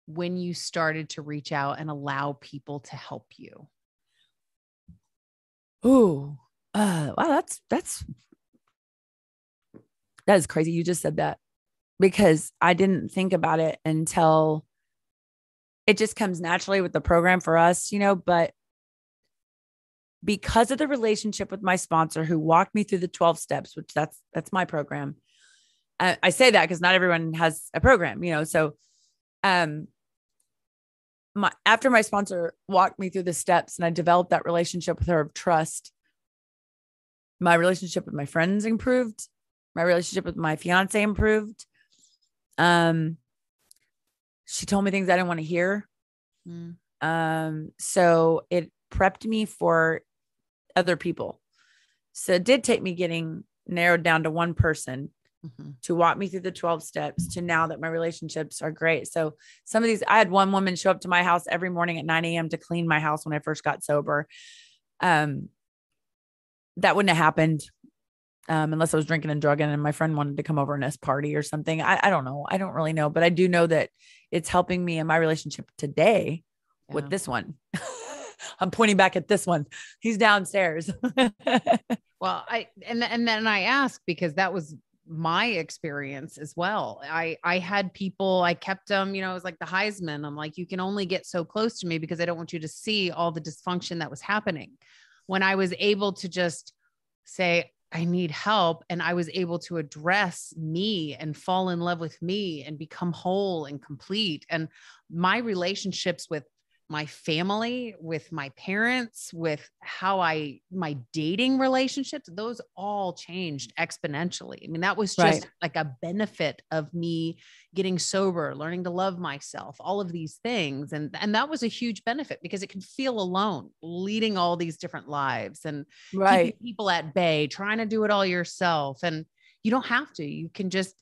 when you started to reach out and allow people to help you? Ooh, wow. That is crazy. You just said that. Because I didn't think about it until it just comes naturally with the program for us, you know, but because of the relationship with my sponsor who walked me through the 12 steps, which that's my program. I say that because not everyone has a program, you know, so after my sponsor walked me through the steps and I developed that relationship with her of trust, my relationship with my friends improved. My relationship with my fiance improved. She told me things I didn't want to hear. Mm. So it prepped me for other people. So it did take me getting narrowed down to one person mm-hmm. to walk me through the 12 steps to now that my relationships are great. So some of these, I had one woman show up to my house every morning at 9 a.m. to clean my house when I first got sober. That wouldn't have happened unless I was drinking and drugging and my friend wanted to come over and us party or something. I don't know. I don't really know, but I do know that it's helping me in my relationship today yeah. with this one. I'm pointing back at this one. He's downstairs. Well, and then I ask because that was my experience as well. I had people, I kept them, you know, it was like the Heisman. I'm like, you can only get so close to me because I don't want you to see all the dysfunction that was happening. When I was able to just say, I need help. And I was able to address me and fall in love with me and become whole and complete. And my relationships with my family, with my parents, with how my dating relationships, those all changed exponentially. I mean, that was just right. like a benefit of me getting sober, learning to love myself, all of these things. And that was a huge benefit because it can feel alone leading all these different lives and right. keeping people at bay, trying to do it all yourself. And you don't have to, you can just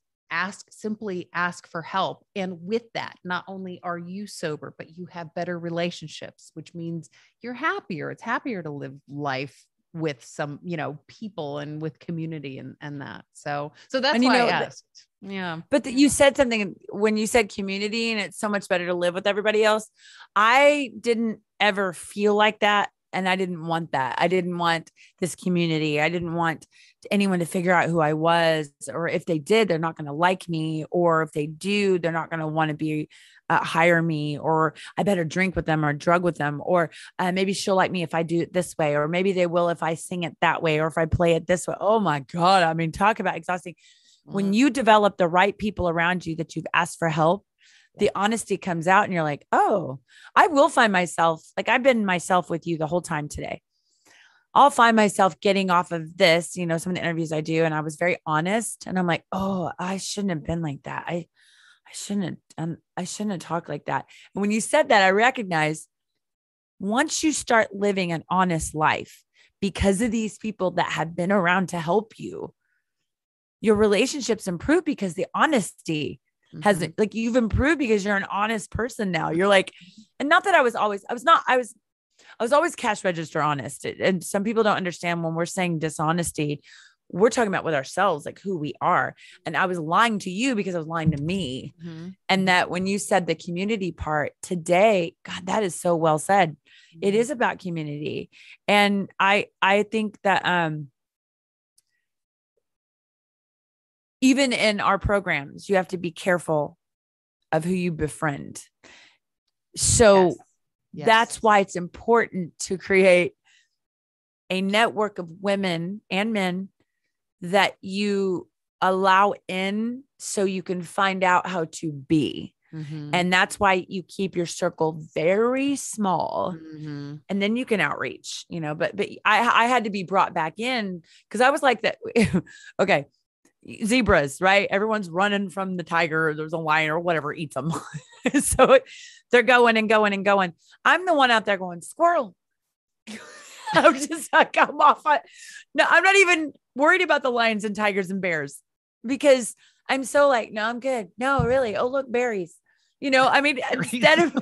simply ask for help. And with that, not only are you sober, but you have better relationships, which means you're happier. It's happier to live life with some, you know, people and with community and that. So that's why I asked. Yeah. But you said something when you said community and it's so much better to live with everybody else. I didn't ever feel like that. And I didn't want that. I didn't want this community. I didn't want anyone to figure out who I was, or if they did, they're not going to like me. Or if they do, they're not going to want to hire me, or I better drink with them or drug with them, or maybe she'll like me if I do it this way, or maybe they will if I sing it that way, or if I play it this way. Oh my God. I mean, talk about exhausting. Mm-hmm. When you develop the right people around you that you've asked for help, the honesty comes out and you're like, oh, I will find myself, like I've been myself with you the whole time today. I'll find myself getting off of this, you know, some of the interviews I do. And I was very honest and I'm like, oh, I shouldn't have been like that. I shouldn't have talked like that. And when you said that, I recognize once you start living an honest life because of these people that have been around to help you, your relationships improve because the honesty has like you've improved because you're an honest person now. You're like, and not that I was always cash register honest. And some people don't understand when we're saying dishonesty, we're talking about with ourselves, like who we are. And I was lying to you because I was lying to me. Mm-hmm. And that when you said the community part today, God, that is so well said. Mm-hmm. It is about community. And I think that, even in our programs, you have to be careful of who you befriend. So yes. That's why it's important to create a network of women and men that you allow in so you can find out how to be. Mm-hmm. And that's why you keep your circle very small mm-hmm. and then you can outreach, you know, but I had to be brought back in because I was like that. Okay. Zebras, right? Everyone's running from the tiger. There's a lion or whatever eats them. So they're going and going and going. I'm the one out there going squirrel. I'm just like, I'm off. No, I'm not even worried about the lions and tigers and bears because I'm so like, no, I'm good. No, really. Oh, look, berries, you know, I mean, instead of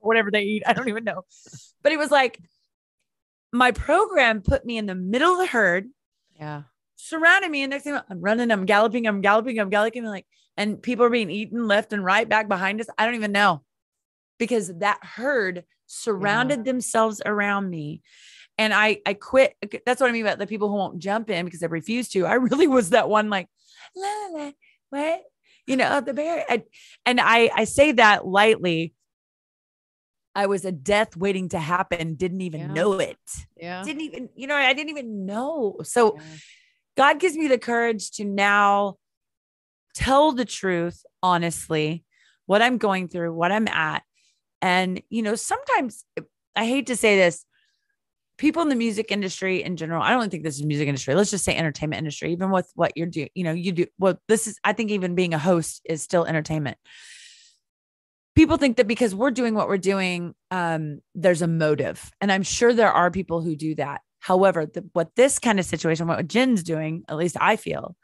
whatever they eat, I don't even know. But it was like my program put me in the middle of the herd. Yeah. Surrounded me and next thing I'm running, I'm galloping like, and people are being eaten left and right back behind us. I don't even know because that herd surrounded themselves around me. And I quit. That's what I mean about the people who won't jump in because they refuse to. I really was that one like, la, what? You know, the bear. And I say that lightly. I was a death waiting to happen. Didn't even know it. Yeah. I didn't even know. So God gives me the courage to now tell the truth, honestly, what I'm going through, what I'm at, And, you know, sometimes I hate to say this, people in the music industry in general, I don't think this is music industry. Let's just say entertainment industry, even with what you're doing, you know, you do well, this is, I think even being a host is still entertainment. People think that because we're doing what we're doing, there's a motive. And I'm sure there are people who do that. However, what this kind of situation, what Jen's doing, at least I feel,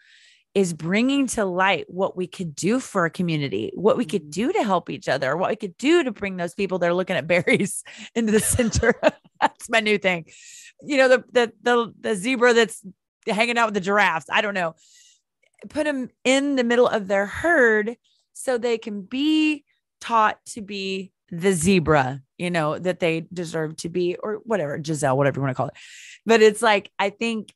is bringing to light what we could do for a community, what we could do to help each other, what we could do to bring those people that are looking at berries into the center. That's my new thing. You know, the zebra that's hanging out with the giraffes. I don't know. Put them in the middle of their herd so they can be taught to be the zebra, you know, that they deserve to be, or whatever, Giselle, whatever you want to call it. But it's like, I think,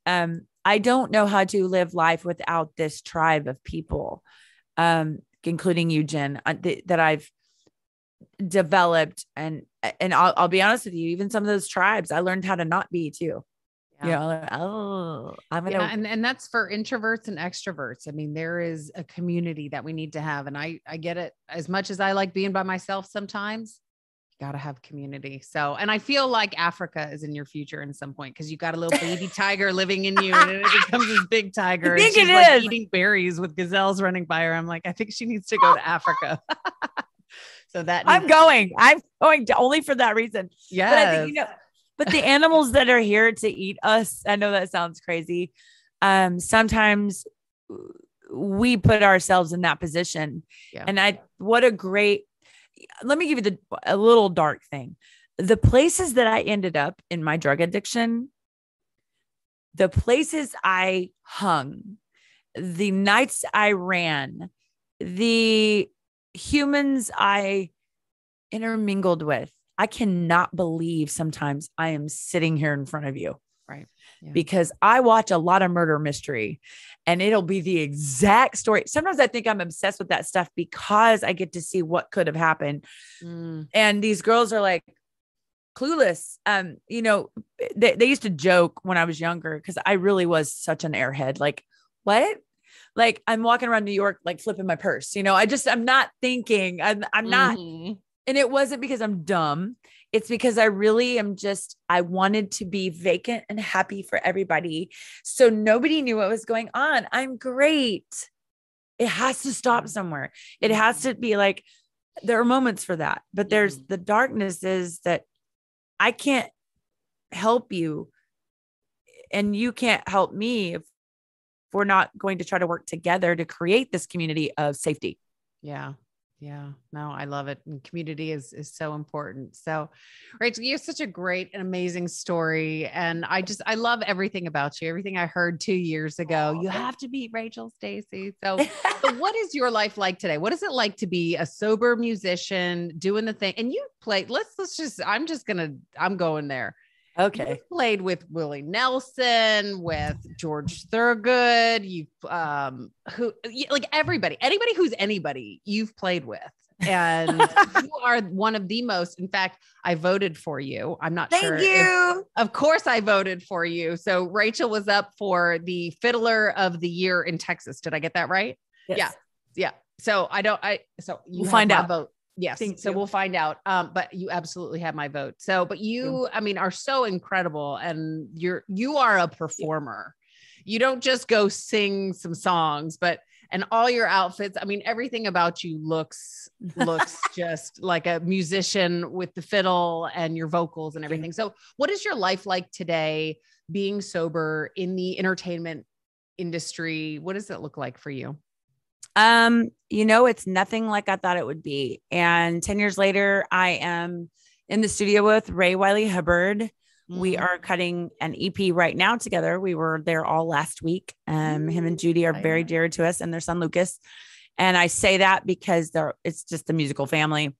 I don't know how to live life without this tribe of people, including you, Jen, that I've developed. And I'll be honest with you, even some of those tribes, I learned how to not be too. Yeah. You know, I'm going to, and that's for introverts and extroverts. I mean, there is a community that we need to have. And I get it. As much as I like being by myself sometimes, got to have community. So, and I feel like Africa is in your future in some point, because you got a little baby tiger living in you, and it becomes this big tiger. I think and she's like eating berries with gazelles running by her. I'm like, I think she needs to go to Africa. So that I'm going to only for that reason. Yeah. But I think, you know, but the animals that are here to eat us, I know that sounds crazy. Sometimes we put ourselves in that position. Yeah. And what a great, let me give you a little dark thing. The places that I ended up in my drug addiction, the places I hung, the nights I ran, the humans I intermingled with, I cannot believe sometimes I am sitting here in front of you. Right. Yeah. Because I watch a lot of murder mystery, and it'll be the exact story. Sometimes I think I'm obsessed with that stuff because I get to see what could have happened. Mm. And these girls are like clueless. You know, they used to joke when I was younger, 'cause I really was such an airhead. Like, what? Like, I'm walking around New York, like flipping my purse. You know, I'm not thinking, I'm not. And it wasn't because I'm dumb. It's because I really am I wanted to be vacant and happy for everybody. So nobody knew what was going on. I'm great. It has to stop somewhere. It has to be like, there are moments for that, but there's the darkness is that I can't help you and you can't help me if we're not going to try to work together to create this community of safety. Yeah. Yeah, no, I love it. And community is so important. So Rachel, you have such a great and amazing story. And I love everything about you. Everything I heard 2 years ago, you have to meet Rachel Stacey. So what is your life like today? What is it like to be a sober musician doing the thing? And you play, I'm going there. Okay. You played with Willie Nelson, with George Thurgood. Anybody who's anybody you've played with, and you are one of the most, in fact, I voted for you. I'm not sure. Thank you. Of course I voted for you. So Rachel was up for the Fiddler of the Year in Texas. Did I get that right? Yes. Yeah. Yeah. So we'll find out. Vote. Yes. So we'll find out. But you absolutely have my vote. So, but you, I mean, are so incredible, and you are a performer. You don't just go sing some songs, and all your outfits, I mean, everything about you looks just like a musician with the fiddle and your vocals and everything. So what is your life like today, being sober in the entertainment industry? What does it look like for you? You know, it's nothing like I thought it would be. And 10 years later, I am in the studio with Ray Wiley Hubbard. Mm-hmm. We are cutting an EP right now together. We were there all last week. Him and Judy are very dear to us, and their son, Lucas. And I say that because it's just the musical family.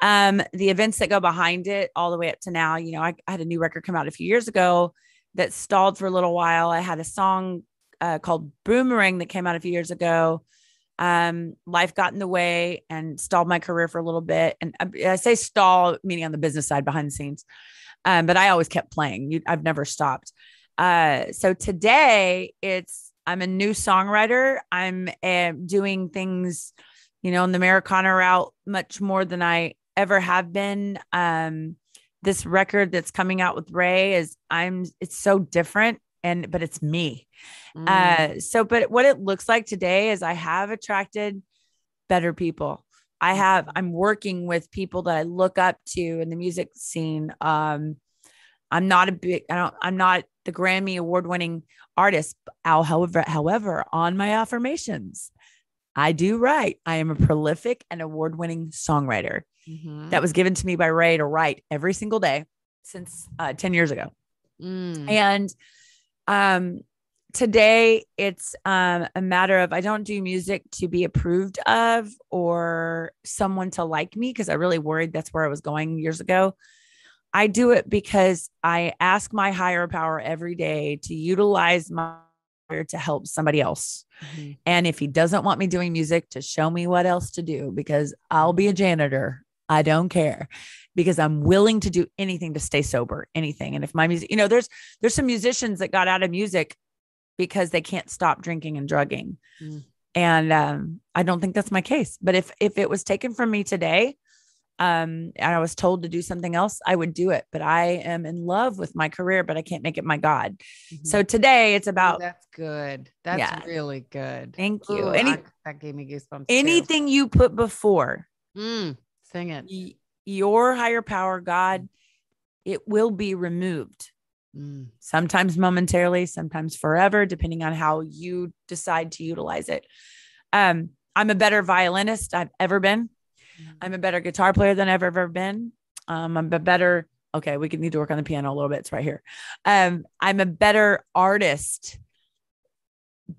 The events that go behind it all the way up to now, you know, I had a new record come out a few years ago that stalled for a little while. I had a song called Boomerang that came out a few years ago. Life got in the way and stalled my career for a little bit. And I say stall, meaning on the business side, behind the scenes. But I always kept playing. I've never stopped. So today I'm a new songwriter. I'm doing things, you know, in the Americana route much more than I ever have been. This record that's coming out with Ray is it's so different, but it's me. But what it looks like today is I have attracted better people. I'm working with people that I look up to in the music scene. I'm not the Grammy award-winning artist. However, on my affirmations, I do write. I am a prolific and award-winning songwriter. Mm-hmm. That was given to me by Ray to write every single day since 10 years ago. And today it's a matter of, I don't do music to be approved of or someone to like me, because I really worried that's where I was going years ago. I do it because I ask my higher power every day to utilize my power to help somebody else. Mm-hmm. And if he doesn't want me doing music, to show me what else to do, because I'll be a janitor. I don't care, because I'm willing to do anything to stay sober, anything. And if my music, there's some musicians that got out of music because they can't stop drinking and drugging. Mm. And, I don't think that's my case, but if it was taken from me today, and I was told to do something else, I would do it, but I am in love with my career, but I can't make it my God. Mm-hmm. So today it's about, that's good. That's really good. Thank you. That gave me goosebumps. Anything you put before, sing it. Your higher power, God, it will be removed. Sometimes momentarily, sometimes forever, depending on how you decide to utilize it. I'm a better violinist I've ever been. I'm a better guitar player than I've ever been. I'm a better, okay, we could need to work on the piano a little bit. It's right here. I'm a better artist,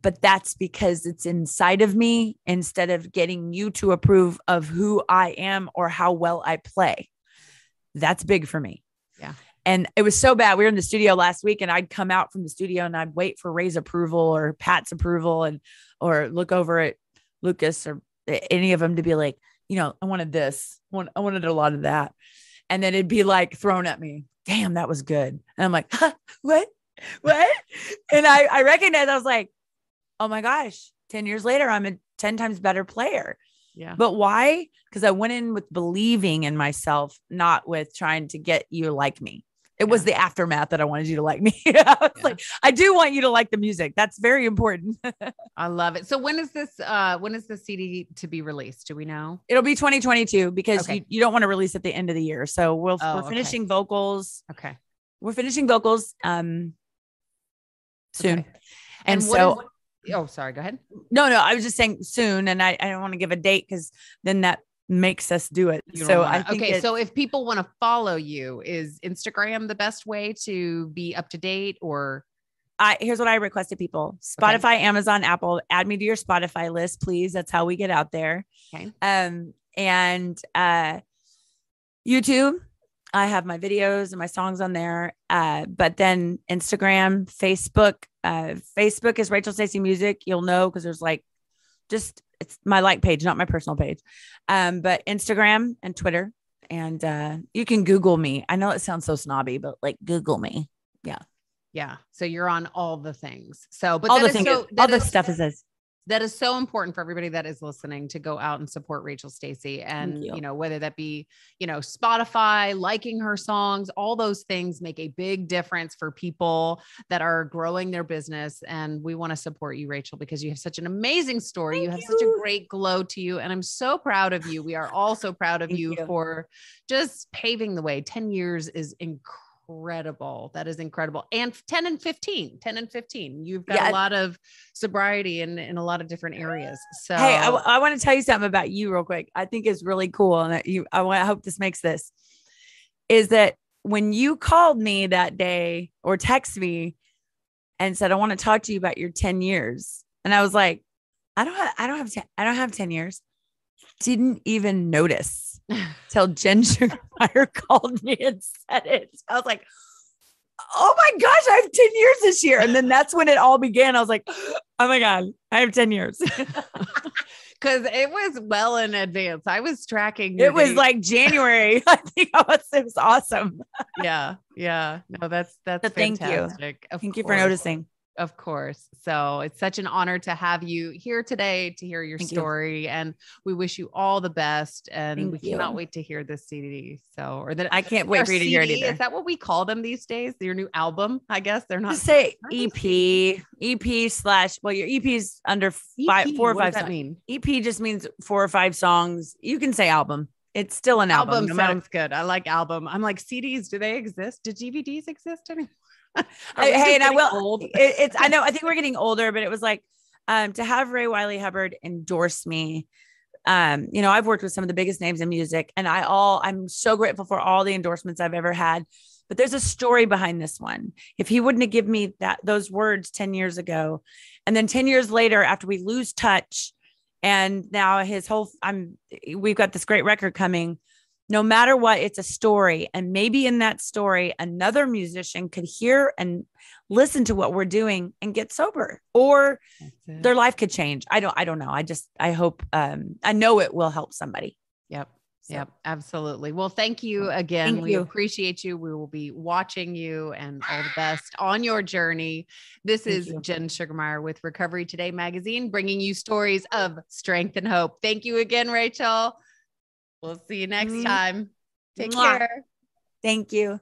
but that's because it's inside of me instead of getting you to approve of who I am or how well I play. That's big for me. Yeah. And it was so bad. We were in the studio last week and I'd come out from the studio and I'd wait for Ray's approval or Pat's approval or look over at Lucas or any of them to be like, I wanted this. I wanted a lot of that. And then it'd be like thrown at me. Damn, that was good. And I'm like, huh, what? And I recognized, I was like, oh my gosh, 10 years later, I'm a 10 times better player. Yeah. But why? Because I went in with believing in myself, not with trying to get you to like me. It was the aftermath that I wanted you to like me. I do want you to like the music. That's very important. I love it. So when is the CD to be released? Do we know? It'll be 2022 because you don't want to release at the end of the year. So we're finishing vocals. Okay. We're finishing vocals, soon. Okay. And so, sorry, go ahead. No, I was just saying soon. And I don't want to give a date because then that makes us do it. So if people want to follow you, is Instagram the best way to be up to date? Or here's what I requested people: Spotify, Amazon, Apple. Add me to your Spotify list, please. That's how we get out there. Okay. And YouTube. I have my videos and my songs on there. But then Instagram, Facebook. Facebook is Rachel Stacey Music. You'll know because there's it's my like page, not my personal page. But Instagram and Twitter, and you can Google me. I know it sounds so snobby, but Google me. Yeah. Yeah. So you're on all the things. So, but all the things, all the stuff is this. That is so important for everybody that is listening to go out and support Rachel Stacey. And, whether that be, Spotify, liking her songs, all those things make a big difference for people that are growing their business. And we want to support you, Rachel, because you have such an amazing story. You have such a great glow to you. And I'm so proud of you. We are all so proud of you for just paving the way. 10 years is incredible. That is incredible. And 10 and 15, you've got a lot of sobriety in a lot of different areas. So, hey, I want to tell you something about you real quick. I think it's really cool. And I hope this makes this is that when you called me that day or text me and said, I want to talk to you about your 10 years. And I was like, I don't have 10 years. Didn't even notice till Jen Sugarmeyer called me and said it. I was like, oh my gosh, I have 10 years this year. And then that's when it all began. I was like, oh my God, I have 10 years. Cause it was well in advance. I was tracking. It was like January. I think it was awesome. Yeah. Yeah. No, that's fantastic. Thank you. Thank you for noticing. Of course. So it's such an honor to have you here today, to hear your story. And we wish you all the best. And cannot wait to hear this CD. So, or that I can't wait for you to hear it either. Is that what we call them these days? Your new album, I guess they're not. Just say EP/, well, your EP is under four or five. What does that mean? EP just means 4 or 5 songs. You can say album. It's still an album. Album sounds good. I like album. I'm like, CDs, do they exist? Do DVDs exist anymore? I know, I think we're getting older, but it was like, to have Ray Wiley Hubbard endorse me. You know, I've worked with some of the biggest names in music, and I'm so grateful for all the endorsements I've ever had, but there's a story behind this one. If he wouldn't have given me those words 10 years ago, and then 10 years later, after we lose touch, and now we've got this great record coming. No matter what, it's a story. And maybe in that story, another musician could hear and listen to what we're doing and get sober, or their life could change. I don't know. I hope, I know it will help somebody. Yep. So. Yep. Absolutely. Well, thank you again. We appreciate you. We will be watching you, and all the best on your journey. This is Jen Sugarmeyer with Recovery Today Magazine, bringing you stories of strength and hope. Thank you again, Rachel. We'll see you next time. Take care. Thank you.